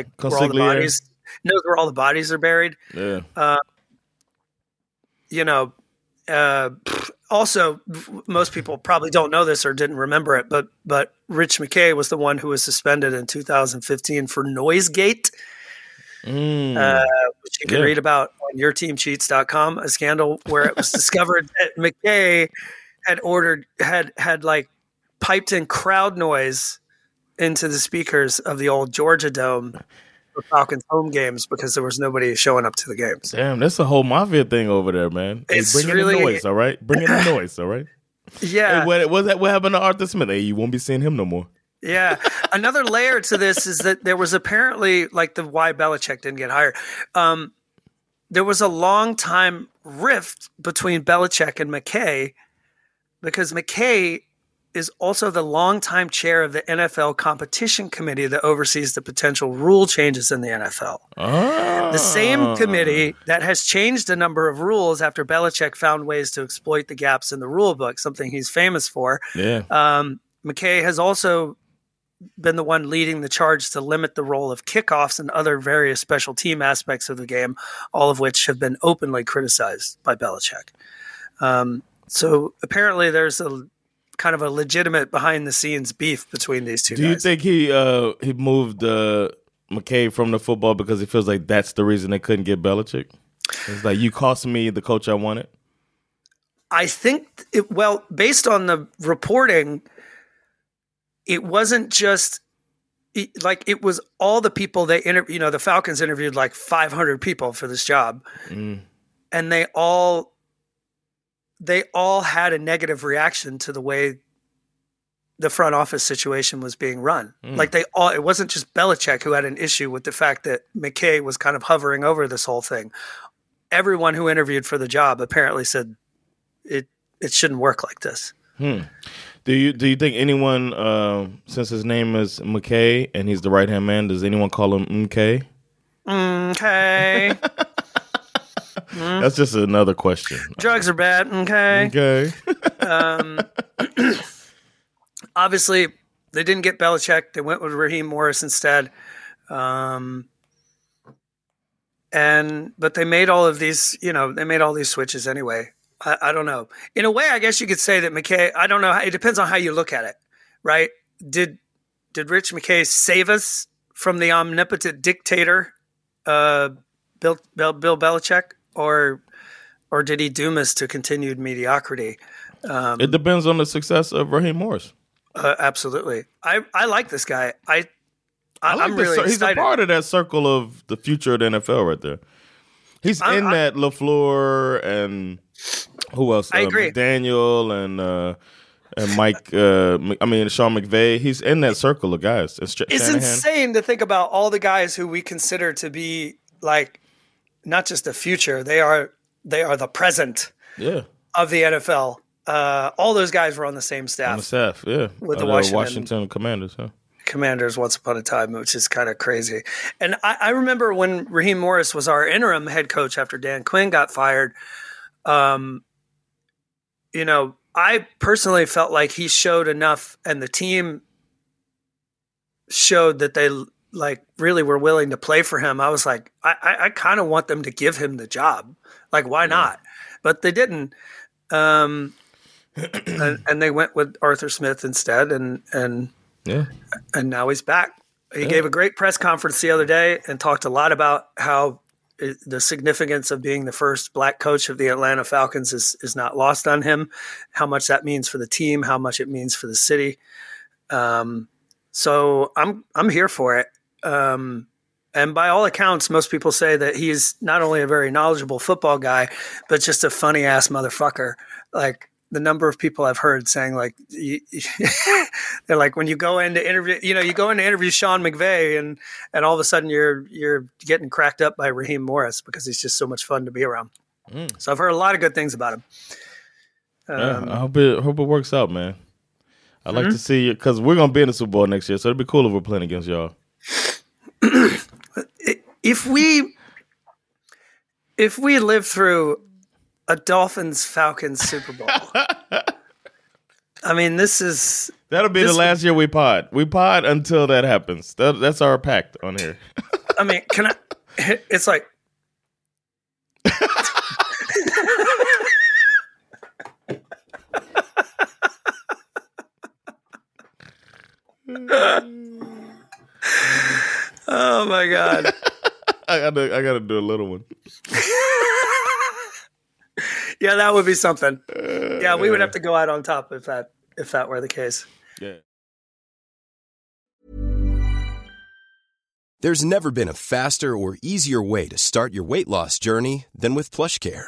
all the bodies are buried. Yeah. Also, most people probably don't know this or didn't remember it, but Rich McKay was the one who was suspended in 2015 for Noisegate, which you can read about on yourteamcheats.com, a scandal where it was discovered that McKay had piped in crowd noise into the speakers of the old Georgia Dome for Falcons home games because there was nobody showing up to the games. Damn, that's a whole mafia thing over there, man. It's bringing the noise, all right? Bringing the noise, all right? Yeah. Hey, what happened to Arthur Smith? Hey, you won't be seeing him no more. Yeah. Another layer to this is that there was apparently the why Belichick didn't get hired. There was a long time rift between Belichick and McKay, because McKay is also the longtime chair of the NFL competition committee that oversees the potential rule changes in the NFL. The same committee that has changed a number of rules after Belichick found ways to exploit the gaps in the rule book, something he's famous for. Yeah. McKay has also been the one leading the charge to limit the role of kickoffs and other various special team aspects of the game, all of which have been openly criticized by Belichick. So apparently there's a kind of a legitimate behind-the-scenes beef between these two guys. Do you think he moved McKay from the football because he feels like that's the reason they couldn't get Belichick? It's like, you cost me the coach I wanted? I think, based on the reporting, it wasn't just... it was all the people they interviewed. You know, the Falcons interviewed 500 people for this job. And they all had a negative reaction to the way the front office situation was being run. It wasn't just Belichick who had an issue with the fact that McKay was kind of hovering over this whole thing. everyone who interviewed for the job apparently said it shouldn't work like this. Hmm. Do you think anyone, since his name is McKay and he's the right-hand man, does anyone call him MK? MK. That's just another question. Drugs are bad. Okay. Okay. Obviously, they didn't get Belichick. They went with Raheem Morris instead. But they made all of these, they made all these switches anyway. I don't know. In a way, I guess you could say that McKay, I don't know. It depends on how you look at it, right? Did Rich McKay save us from the omnipotent dictator, Bill Belichick, or did he doom us to continued mediocrity? It depends on the success of Raheem Morris. Absolutely. I like this guy. I'm really excited. He's a part of that circle of the future of the NFL right there. He's in that LaFleur and who else? I agree. Daniel and Mike, Sean McVay. He's in that circle of guys. It's Shanahan. Insane to think about all the guys who we consider to be like not just the future. They are the present of the NFL. All those guys were on the same staff. On the staff, yeah. With the Washington Commanders, huh? Commanders once upon a time, which is kind of crazy. And I remember when Raheem Morris was our interim head coach after Dan Quinn got fired, I personally felt like he showed enough and the team showed that they like really were willing to play for him. I was like, I kind of want them to give him the job. Like, why not? But they didn't. And they went with Arthur Smith instead. And now he's back. He gave a great press conference the other day and talked a lot about how the significance of being the first black coach of the Atlanta Falcons is not lost on him, how much that means for the team, how much it means for the city. So I'm here for it. And by all accounts, most people say that he's not only a very knowledgeable football guy, but just a funny ass motherfucker. Like, the number of people I've heard saying like, they're like, when you go in to interview, you go in to interview Sean McVay and all of a sudden you're getting cracked up by Raheem Morris because he's just so much fun to be around. So I've heard a lot of good things about him. I hope it works out, man. I'd like to see you because we're going to be in the Super Bowl next year. So it'd be cool if we're playing against y'all. If we live through a Dolphins-Falcons Super Bowl. I mean, that'll be the last year we pod. We pod until that happens. That's our pact on here. I mean, it's like... Oh, my God. I gotta do a little one. Yeah, that would be something. Yeah, we would have to go out on top if that were the case. Yeah. There's never been a faster or easier way to start your weight loss journey than with PlushCare.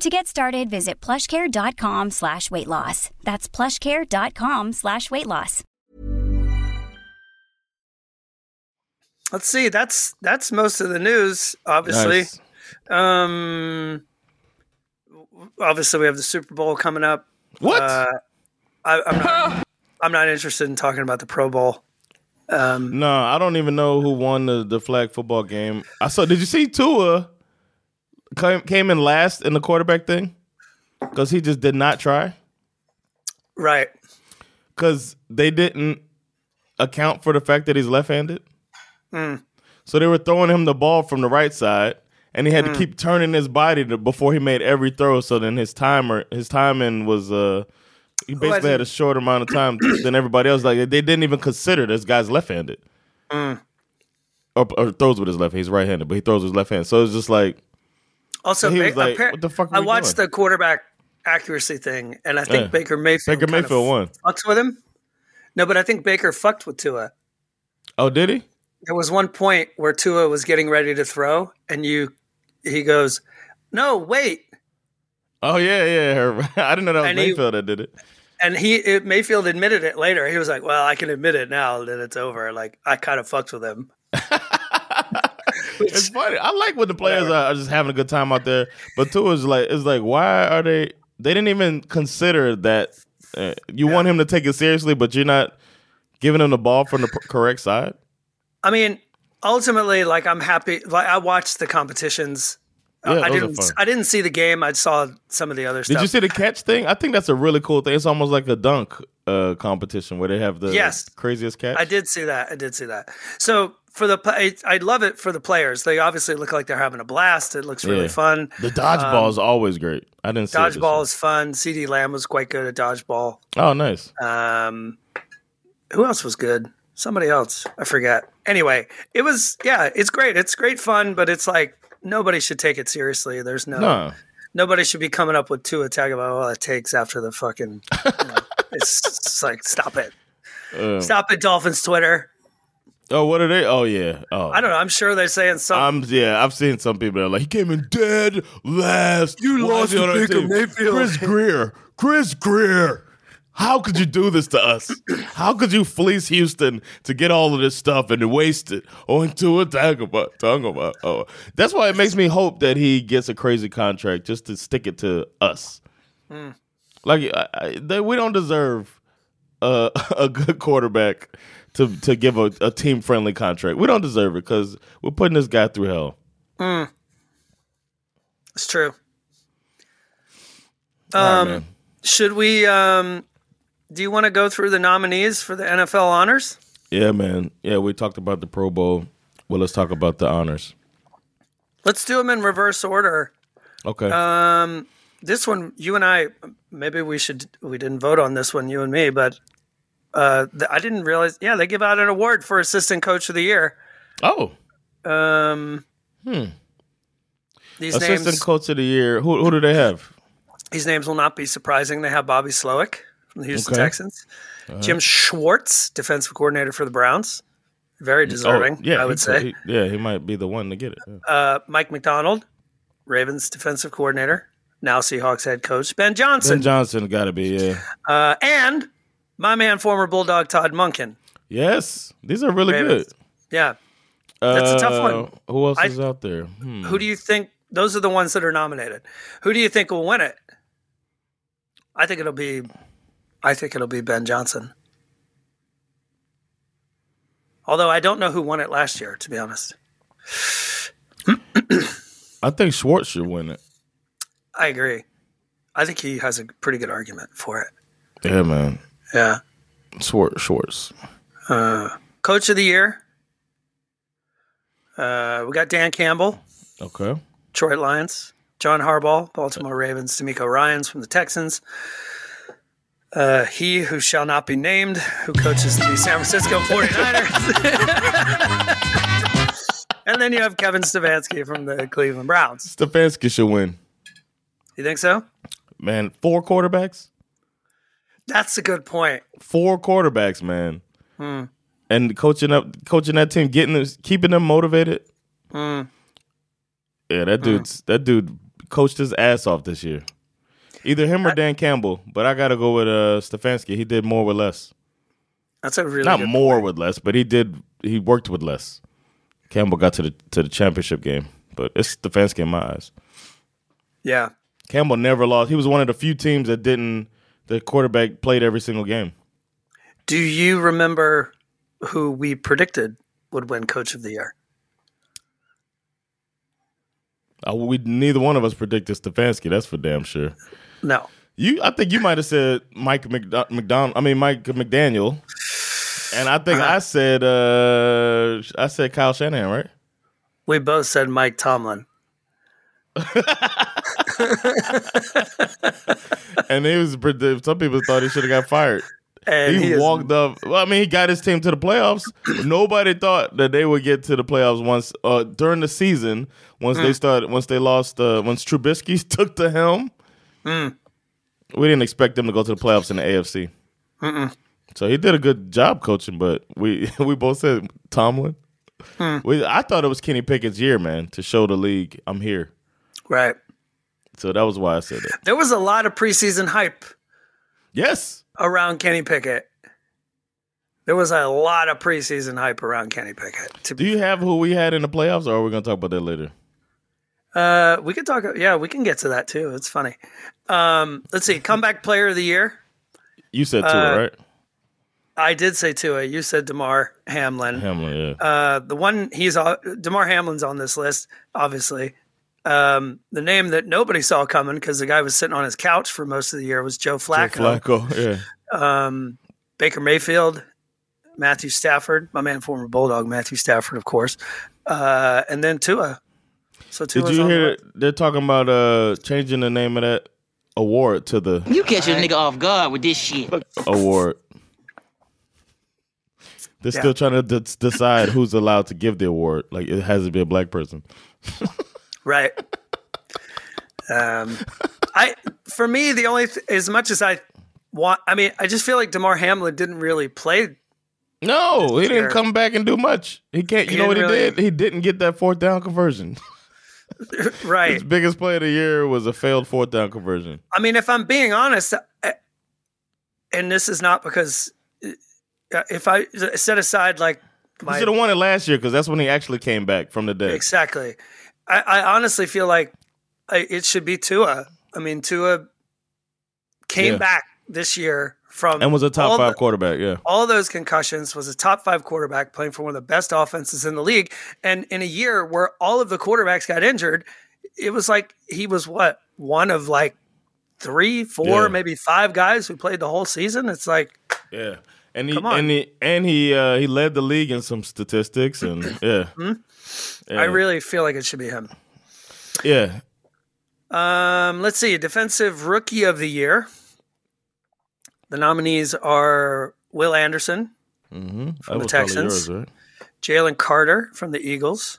To get started, visit plushcare.com/weight-loss. That's plushcare.com/weight-loss. Let's see. That's most of the news, obviously. Nice. Obviously, we have the Super Bowl coming up. What? I'm not interested in talking about the Pro Bowl. No, I don't even know who won the flag football game. I saw. Did you see Tua came in last in the quarterback thing? Because he just did not try. Right. Because they didn't account for the fact that he's left-handed. So they were throwing him the ball from the right side, and he had to keep turning his body before he made every throw. So then his timing was he basically had a short amount of time than everybody else. Like they didn't even consider this guy's left-handed. Or throws with his left hand. He's right-handed, but he throws with his left hand. So it's just like also he was like, what the fuck are we watched doing? The quarterback accuracy thing, and I think Baker Mayfield won. Fucks with him? No, but I think Baker fucked with Tua. Oh, did he? There was one point where Tua was getting ready to throw, and he goes, "No, wait." Oh yeah. I didn't know that was Mayfield that did it. And Mayfield admitted it later. He was like, "Well, I can admit it now that it's over. Like I kind of fucked with him." It's funny. I like when the players are just having a good time out there, but Tua is like, it's like, why are they? They didn't even consider that you want him to take it seriously, but you're not giving him the ball from the correct side. I mean, ultimately, like I'm happy. Like I watched the competitions. Yeah, I didn't see the game. I saw some of the other stuff. Did you see the catch thing? I think that's a really cool thing. It's almost like a dunk competition where they have the craziest catch. I did see that. So I love it for the players. They obviously look like they're having a blast. It looks really fun. The dodgeball is always great. I didn't see it. Dodgeball is fun. CeeDee Lamb was quite good at dodgeball. Oh, nice. Who else was good? Somebody else. I forget. Anyway, it was it's great. It's great fun, but it's like nobody should take it seriously. There's nobody should be coming up with Tua Tagovailoa takes after the fucking. You know, it's like stop it, Dolphins Twitter. Oh, what are they? Oh yeah. Oh, I don't know. I'm sure they're saying something. I've seen some people that are like he came in dead last. You lost to Baker Mayfield. Chris Greer. How could you do this to us? How could you fleece Houston to get all of this stuff and waste it on Tua Tagovailoa? Oh, that's why it makes me hope that he gets a crazy contract just to stick it to us. Like we don't deserve a good quarterback to give a team friendly contract. We don't deserve it because we're putting this guy through hell. It's true. All right, man. Should we? Do you want to go through the nominees for the NFL honors? Yeah, man. Yeah, we talked about the Pro Bowl. Well, let's talk about the honors. Let's do them in reverse order. Okay. This one, you and I, maybe we didn't vote on this one, you and me, but I didn't realize. Yeah, they give out an award for Assistant Coach of the Year. Oh. These Assistant Coach of the Year. Who do they have? These names will not be surprising. They have Bobby Slowik. The Houston Texans. Jim Schwartz, defensive coordinator for the Browns. Very deserving, I would say. He might be the one to get it. Yeah. Mike Macdonald, Ravens defensive coordinator, now Seahawks head coach. Ben Johnson. Ben Johnson got to be, and my man, former Bulldog Todd Monken. Yes, these are really Ravens. Good. Yeah, that's a tough one. Who else is out there? Who do you think, those are the ones that are nominated. Who do you think will win it? I think it'll be Ben Johnson. Although I don't know who won it last year, to be honest. I think Schwartz should win it. I agree. I think he has a pretty good argument for it. Yeah, man. Yeah. Schwartz. Coach of the year. We got Dan Campbell. Okay. Detroit Lions. John Harbaugh, Baltimore Ravens. DeMeco Ryans from the Texans. He who shall not be named, who coaches the San Francisco 49ers. And then you have Kevin Stefanski from the Cleveland Browns. Stefanski should win. You think so? Man, 4 quarterbacks? That's a good point. 4 quarterbacks, man. And coaching that team, keeping them motivated. Yeah, that dude coached his ass off this year. Either him or Dan Campbell, but I got to go with Stefanski. He did more with less. That's a really not good more point. With less, but he worked with less. Campbell got to the championship game, but it's Stefanski in my eyes. Yeah, Campbell never lost. He was one of the few teams that didn't. The quarterback played every single game. Do you remember who we predicted would win Coach of the Year? We neither one of us predicted Stefanski. That's for damn sure. No, I think you might have said Mike McDaniel. And I think I said Kyle Shanahan, right? We both said Mike Tomlin. And he was some people thought he should have got fired. And he walked up. Well, I mean, he got his team to the playoffs. Nobody thought that they would get to the playoffs once during the season. Once Trubisky took the helm, we didn't expect them to go to the playoffs in the AFC. Mm-mm. So he did a good job coaching, but we both said Tomlin. I thought it was Kenny Pickett's year, man, to show the league I'm here. Right. So that was why I said that. There was a lot of preseason hype. Yes. Around Kenny Pickett. There was a lot of preseason hype around Kenny Pickett. Do you have who we had in the playoffs, or are we going to talk about that later? We could talk. Yeah, we can get to that, too. It's funny. Let's see. Comeback player of the year. You said Tua, right? I did say Tua. You said Damar Hamlin. Hamlin, yeah. Damar Hamlin's on this list, obviously. The name that nobody saw coming because the guy was sitting on his couch for most of the year was Joe Flacco. Yeah. Baker Mayfield, Matthew Stafford, my man, former Bulldog Matthew Stafford, of course, and then Tua. So Tua's did you hear they're talking about changing the name of that award to the? You catch your nigga off guard with this shit. Award. They're still trying to decide who's allowed to give the award. Like it has to be a black person. Right. For me, the only as much as I want, I mean, I just feel like Damar Hamlin didn't really play. No, he didn't come back and do much. He can't. You know what he did? He didn't get that fourth down conversion. Right. His biggest play of the year was a failed fourth down conversion. I mean, if I'm being honest, and this is not because if I set aside like he should have won it last year because that's when he actually came back from the dead. Exactly. I honestly feel like it should be Tua. I mean, Tua came back this year from and was a top five quarterback. Yeah, all those concussions was a top five quarterback playing for one of the best offenses in the league. And in a year where all of the quarterbacks got injured, it was like he was one of like three, four, maybe five guys who played the whole season. It's like he led the league in some statistics and Yeah. I really feel like it should be him. Yeah. Let's see. Defensive Rookie of the Year. The nominees are Will Anderson from the Texans, yours, right? Jalen Carter from the Eagles,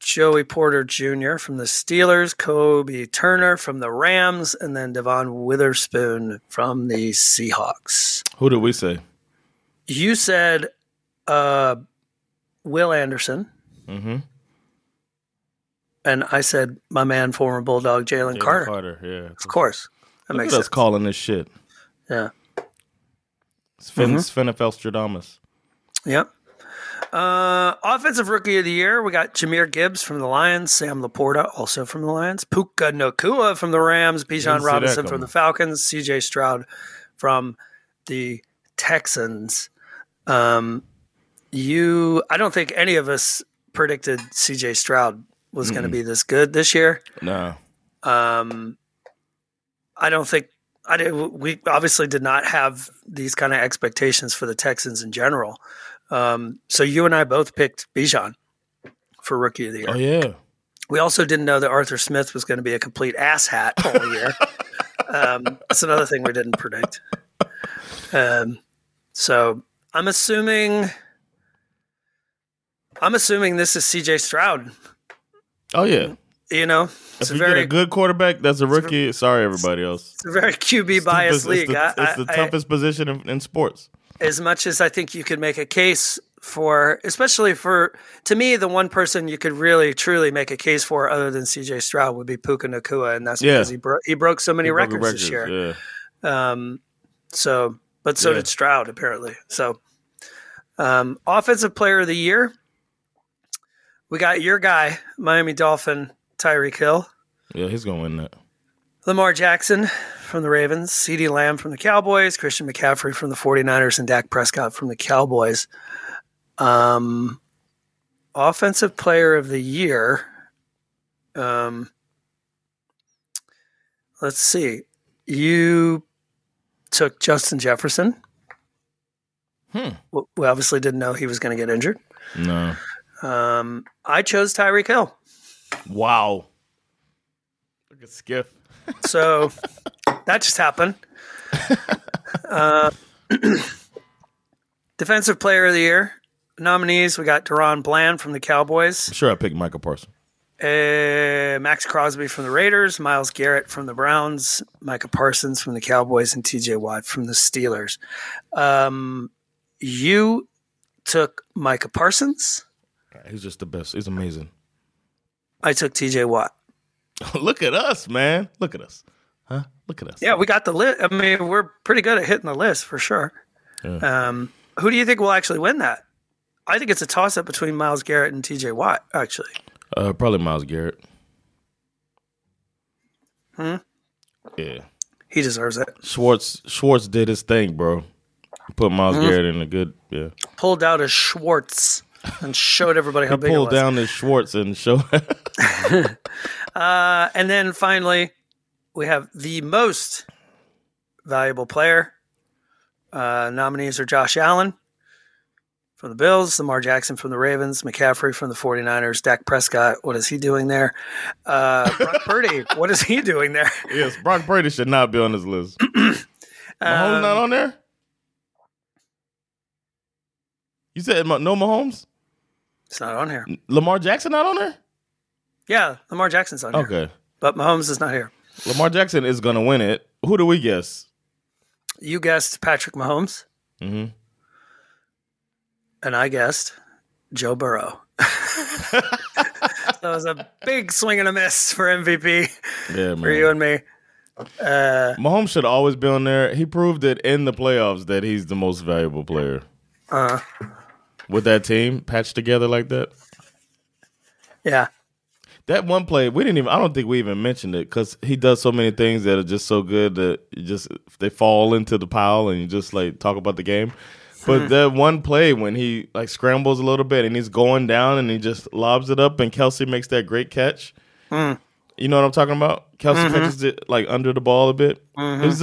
Joey Porter Jr. from the Steelers, Kobe Turner from the Rams, and then Devon Witherspoon from the Seahawks. Who did we say? You said Will Anderson. Mm-hmm. And I said, my man, former Bulldog, Jalen Carter. Yeah. Of course. That makes sense. Look at us calling this shit. Yeah. It's SvenFL Stradamus. Yep. Offensive Rookie of the Year, we got Jahmyr Gibbs from the Lions, Sam Laporta, also from the Lions, Puka Nacua from the Rams, Bijan Robinson from the Falcons, C.J. Stroud from the Texans. I don't think any of us predicted C.J. Stroud was going to be this good this year. No. We obviously did not have these kind of expectations for the Texans in general. So you and I both picked Bijan for Rookie of the Year. Oh, yeah. We also didn't know that Arthur Smith was going to be a complete asshat all year. That's another thing we didn't predict. So I'm assuming... this is C.J. Stroud. Oh, yeah. You know? If you get a good quarterback, that's a rookie. Sorry, everybody else. It's a very QB-biased league. It's the toughest position in sports. As much as I think you could make a case for, especially for, to me, the one person you could really, truly make a case for other than C.J. Stroud would be Puka Nacua, and that's because he broke so many records this year. Yeah. So did Stroud, apparently. So, Offensive Player of the Year. We got your guy, Miami Dolphin, Tyreek Hill. Yeah, he's going to win that. Lamar Jackson from the Ravens, CeeDee Lamb from the Cowboys, Christian McCaffrey from the 49ers, and Dak Prescott from the Cowboys. Offensive Player of the Year. Let's see. You took Justin Jefferson. We obviously didn't know he was going to get injured. No. I chose Tyreek Hill. Wow. Look at Skiff. So that just happened. Defensive Player of the Year nominees, we got Deron Bland from the Cowboys. I'm sure I picked Michael Parsons. Max Crosby from the Raiders, Myles Garrett from the Browns, Micah Parsons from the Cowboys, and TJ Watt from the Steelers. You took Micah Parsons. He's just the best. He's amazing. I took TJ Watt. Look at us, man. Look at us. Huh? Look at us. Yeah, we got the list. I mean, we're pretty good at hitting the list for sure. Yeah. Who do you think will actually win that? I think it's a toss-up between Myles Garrett and TJ Watt, actually. Probably Myles Garrett. Yeah. He deserves it. Schwartz did his thing, bro. Put Myles Garrett in a good, Pulled out his Schwartz and showed everybody how big it was. Pulled down his Schwartz and showed. And then finally, we have the most valuable player. Nominees are Josh Allen from the Bills, Lamar Jackson from the Ravens, McCaffrey from the 49ers, Dak Prescott, what is he doing there? Brock Purdy, what is he doing there? Yes, Brock Purdy should not be on this list. Mahomes not on there? You said no Mahomes? It's not on here. Lamar Jackson not on there? Yeah, Lamar Jackson's on here. Okay. But Mahomes is not here. Lamar Jackson is going to win it. Who do we guess? You guessed Patrick Mahomes. Mm-hmm. And I guessed Joe Burrow. That was a big swing and a miss for MVP for you and me. Mahomes should always be on there. He proved it in the playoffs that he's the most valuable player. With that team patched together like that. Yeah. That one play, I don't think we even mentioned it because he does so many things that are just so good that they fall into the pile and you just like talk about the game. But that one play when he like scrambles a little bit and he's going down and he just lobs it up and Kelsey makes that great catch. You know what I'm talking about? Kelsey catches it like under the ball a bit. It's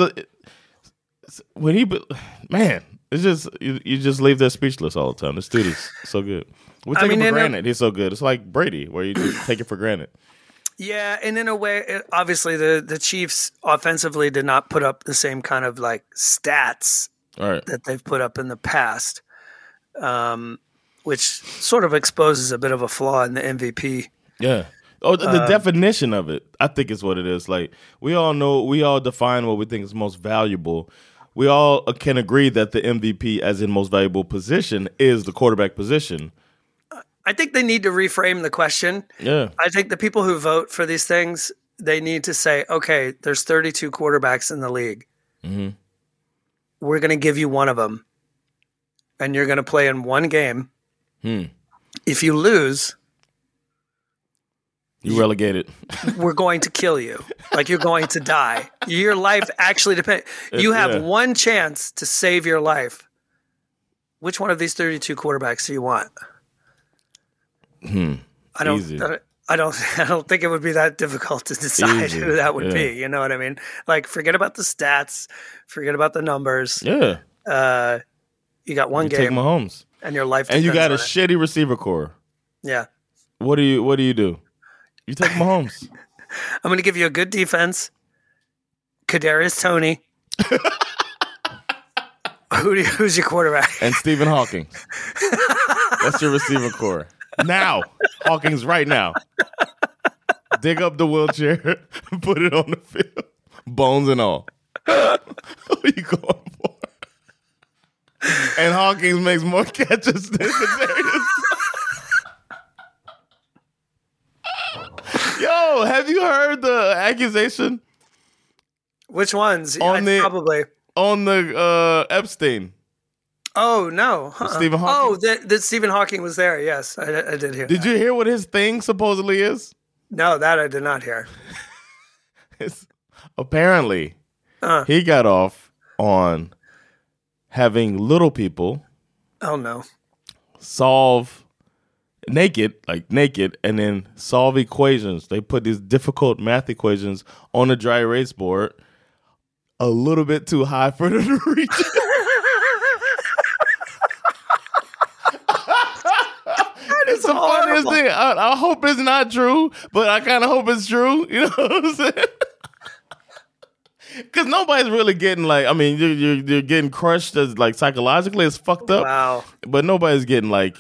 just you just leave that speechless all the time. This dude is so good. We take it for granted. He's so good. It's like Brady, where you just take it for granted. Yeah, and in a way, obviously the Chiefs offensively did not put up the same kind of like stats. All right. That they've put up in the past, which sort of exposes a bit of a flaw in the MVP. Yeah. Oh, the definition of it, I think is what it is. Like we all define what we think is most valuable. We all can agree that the MVP, as in most valuable position, is the quarterback position. I think they need to reframe the question. Yeah. I think the people who vote for these things, they need to say, okay, there's 32 quarterbacks in the league. Mm-hmm. We're going to give you one of them, and you're going to play in one game. If you lose, you're relegated. We're going to kill you. Like, you're going to die. Your life actually depends. You have one chance to save your life. Which one of these 32 quarterbacks do you want? I don't think it would be that difficult to decide who that would be. You know what I mean? Like, forget about the stats, forget about the numbers. Yeah. You got one game. Take Mahomes, and your life depends on it. And you got a shitty receiver core. Yeah. What do you do? You take Mahomes. I'm going to give you a good defense. Kadarius Toney. Who's your quarterback? And Stephen Hawking. That's your receiver core. Now, Hawkins, right now. Dig up the wheelchair, put it on the field, bones and all. What are you going for? And Hawkins makes more catches than Kadarius. Yo, have you heard the accusation? Which ones? On the Epstein. Oh, no. Huh. Stephen Hawking? Oh, that Stephen Hawking was there. Yes, I did hear that. Did you hear what his thing supposedly is? No, that I did not hear. Apparently, he got off on having little people solve naked, and then solve equations. They put these difficult math equations on a dry erase board a little bit too high for them to reach it. the funniest thing. I hope it's not true, but I kind of hope it's true. You know what I'm saying? Because nobody's really getting like, I mean, you're getting crushed as like psychologically, it's fucked up. Wow. But nobody's getting like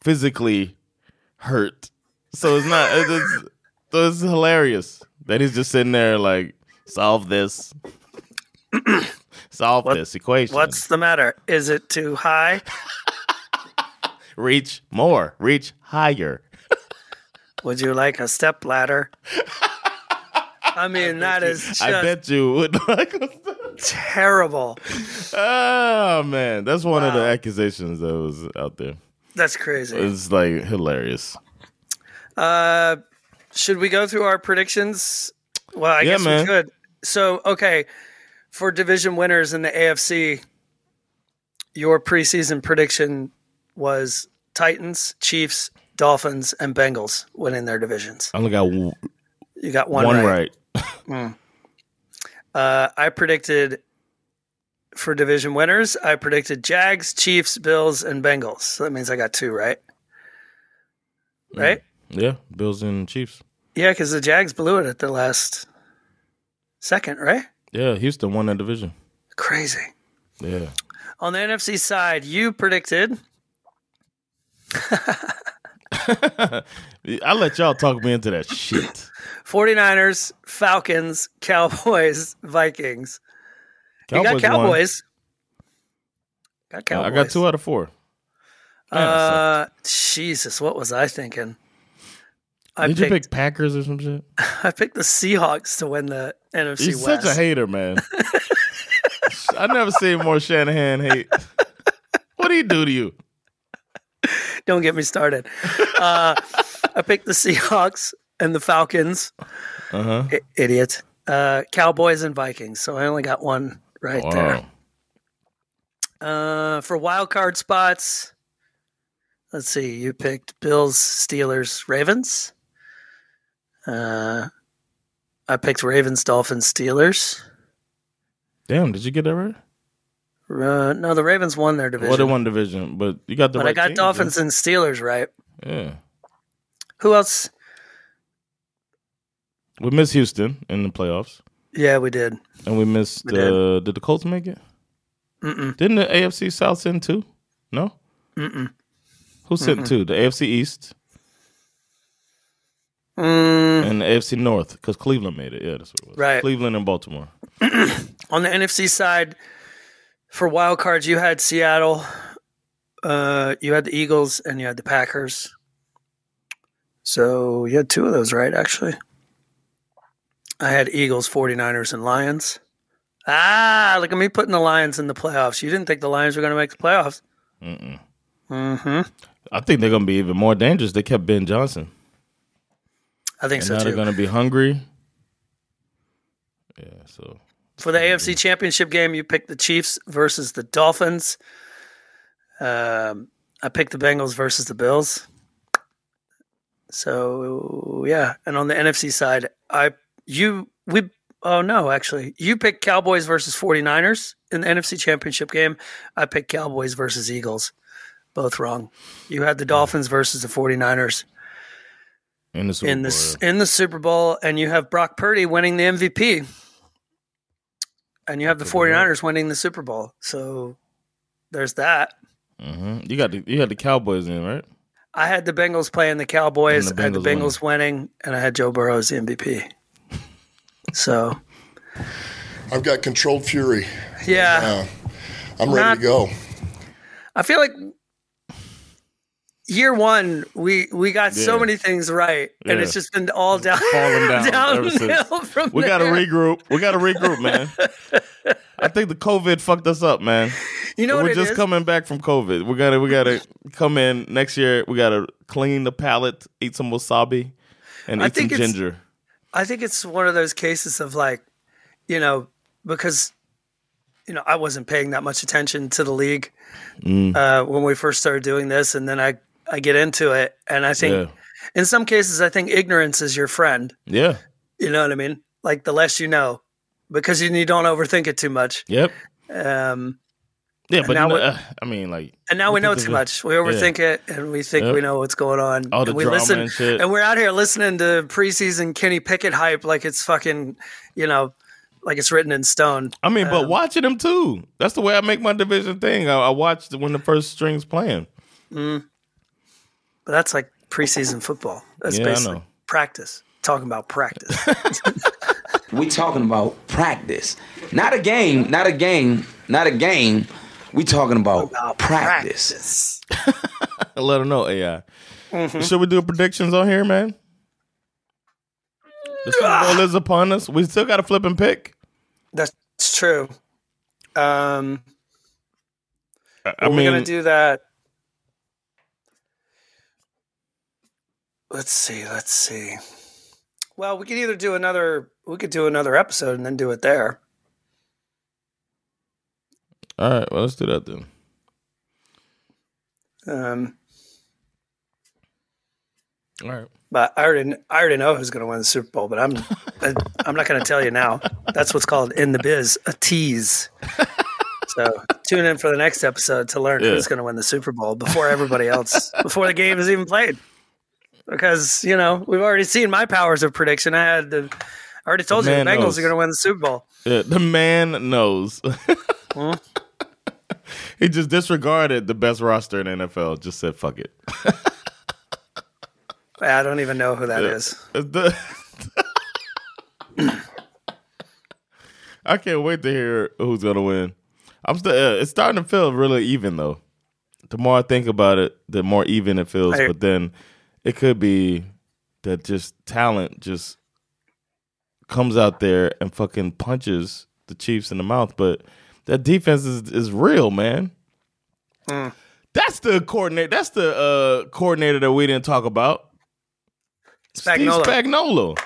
physically hurt, so it's not. It's hilarious. Then he's just sitting there like, solve this, this equation. What's the matter? Is it too high? Reach more. Reach higher. Would you like a step ladder? I mean, I bet you would like a terrible. Oh, man. That's one of the accusations that was out there. That's crazy. It's like hilarious. Should we go through our predictions? Well, I guess we could. So, okay. For division winners in the AFC, your preseason prediction was Titans, Chiefs, Dolphins, and Bengals winning their divisions. I only got one. You got one right. I predicted for division winners, I predicted Jags, Chiefs, Bills, and Bengals. So that means I got two right. Right? Yeah, Bills and Chiefs. Yeah, because the Jags blew it at the last second, right? Yeah, Houston won that division. Crazy. Yeah. On the NFC side, you predicted. I'll let y'all talk me into that shit. 49ers, Falcons, Cowboys, Vikings. Cowboys. I got 2 out of 4. Jesus, what was I thinking? Did you pick Packers or some shit? I picked the Seahawks to win the NFC West. You're such a hater, man. I never seen more Shanahan hate. What do he do to you? Don't get me started. I picked the Seahawks and the Falcons. Uh-huh. Idiot. Cowboys and Vikings. So I only got one right there. For wild card spots, let's see. You picked Bills, Steelers, Ravens. I picked Ravens, Dolphins, Steelers. Damn, did you get that right? No, the Ravens won their division. Well, they won division, but you got the right. But I got Dolphins and Steelers right. Yeah. Who else? We missed Houston in the playoffs. Yeah, we did. And we missed. Did the Colts make it? Mm-mm. Didn't the AFC South send 2? No? Mm-mm. Who sent 2? The AFC East? And the AFC North, because Cleveland made it. Yeah, that's what it was. Right. Cleveland and Baltimore. On the NFC side, for wild cards, you had Seattle, you had the Eagles, and you had the Packers. So you had 2 of those, right, actually? I had Eagles, 49ers, and Lions. Ah, look at me putting the Lions in the playoffs. You didn't think the Lions were going to make the playoffs. Mm-mm. Mm-hmm. I think they're going to be even more dangerous. They kept Ben Johnson. I think so, too. They're going to be hungry. Yeah, so. For the AFC Championship game, you picked the Chiefs versus the Dolphins. I picked the Bengals versus the Bills. So, yeah. And on the NFC side, you picked Cowboys versus 49ers in the NFC Championship game. I picked Cowboys versus Eagles. Both wrong. You had the Dolphins versus the 49ers in the Super Bowl, and you have Brock Purdy winning the MVP, and you have the 49ers winning the Super Bowl. So there's that. Mm-hmm. You had the Cowboys in, right? I had the Bengals playing the Cowboys. I had the Bengals winning, and I had Joe Burrow as the MVP. So I've got controlled fury. Yeah, I'm ready to go. I feel like. Year one, we got so many things right, and it's just been all downhill from there. We got to regroup. We got to regroup, man. I think the COVID fucked us up, man. You know what it is? We're just coming back from COVID. We gotta come in next year. We gotta clean the palate, eat some wasabi, and eat some ginger. I think it's one of those cases of like, because. I wasn't paying that much attention to the league when we first started doing this, and then I get into it, and I think in some cases I think ignorance is your friend. Yeah. You know what I mean? Like the less you know, because you don't overthink it too much. Yep. Yeah, but I mean, like And now we know too much. We overthink it, and we think we know what's going on. All the drama listen, and shit. And we're out here listening to preseason Kenny Pickett hype like it's fucking, you know, like it's written in stone. I mean, but watching them too. That's the way I make my division thing. I watched when the first string's playing. Mm. But that's like preseason football. That's basically practice. Talking about practice. We talking about practice. Not a game. We talking about practice. Let them know, AI. Mm-hmm. Should we do predictions on here, man? The Super Bowl is upon us. We still got to flip and pick. That's true. We're going to do that. Let's see. Well, we could either do another episode and then do it there. All right, well, let's do that then. All right. But I already know who's going to win the Super Bowl, but I'm not going to tell you now. That's what's called in the biz a tease. So tune in for the next episode to learn who's going to win the Super Bowl before everybody else, before the game is even played. Because, you know, we've already seen my powers of prediction. I already told you the Bengals are going to win the Super Bowl. Yeah, the man knows. Huh? He just disregarded the best roster in the NFL. Just said, fuck it. I don't even know who that is. I can't wait to hear who's going to win. It's starting to feel really even, though. The more I think about it, the more even it feels. But then... it could be that just talent just comes out there and fucking punches the Chiefs in the mouth, but that defense is real, man. Mm. That's the coordinator. That's the coordinator that we didn't talk about. Spagnuolo. Steve Spagnuolo.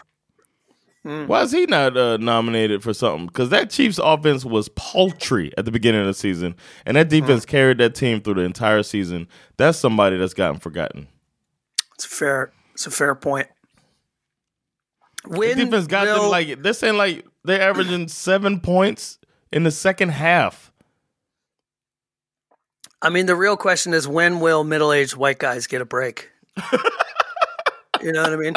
Mm. Why is he not nominated for something? Because that Chiefs offense was paltry at the beginning of the season, and that defense carried that team through the entire season. That's somebody that's gotten forgotten. It's a fair point. The defense got them like they're saying like they're averaging 7 points in the second half. I mean, the real question is when will middle-aged white guys get a break? You know what I mean?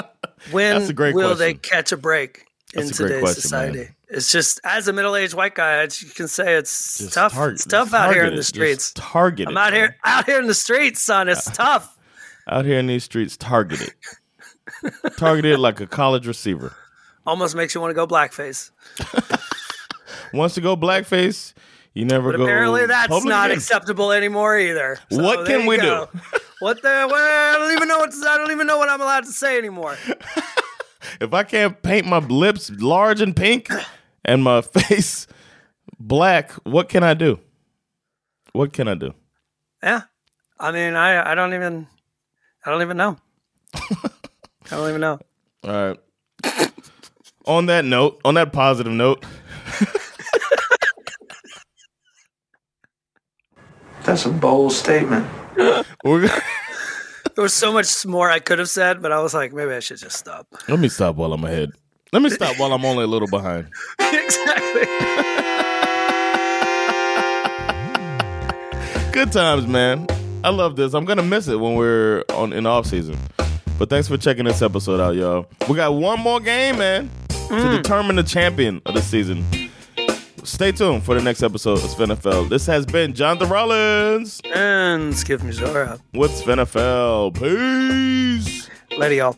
When will they catch a break in today's society? Man. It's just as a middle-aged white guy, you can say it's just tough. It's tough out here in the streets. Targeted. I'm out here in the streets, son. It's tough. Out here in these streets, targeted. Targeted like a college receiver. Almost makes you want to go blackface. Once you go blackface, you never go. Apparently that's not acceptable anymore either. So what can we do? I don't even know what I'm allowed to say anymore. If I can't paint my lips large and pink and my face black, what can I do? What can I do? Yeah. I mean, I don't even know. All right. On that positive note. That's a bold statement. There was so much more I could have said, but I was like, maybe I should just stop. Let me stop while I'm ahead. Let me stop while I'm only a little behind. Exactly. Good times, man. I love this. I'm going to miss it when we're in off season. But thanks for checking this episode out, y'all. We got one more game, man, to determine the champion of the season. Stay tuned for the next episode of SvenFL. This has been Jonathan Rollins. And Skip Mizora. With SvenFL. Peace. Later, y'all.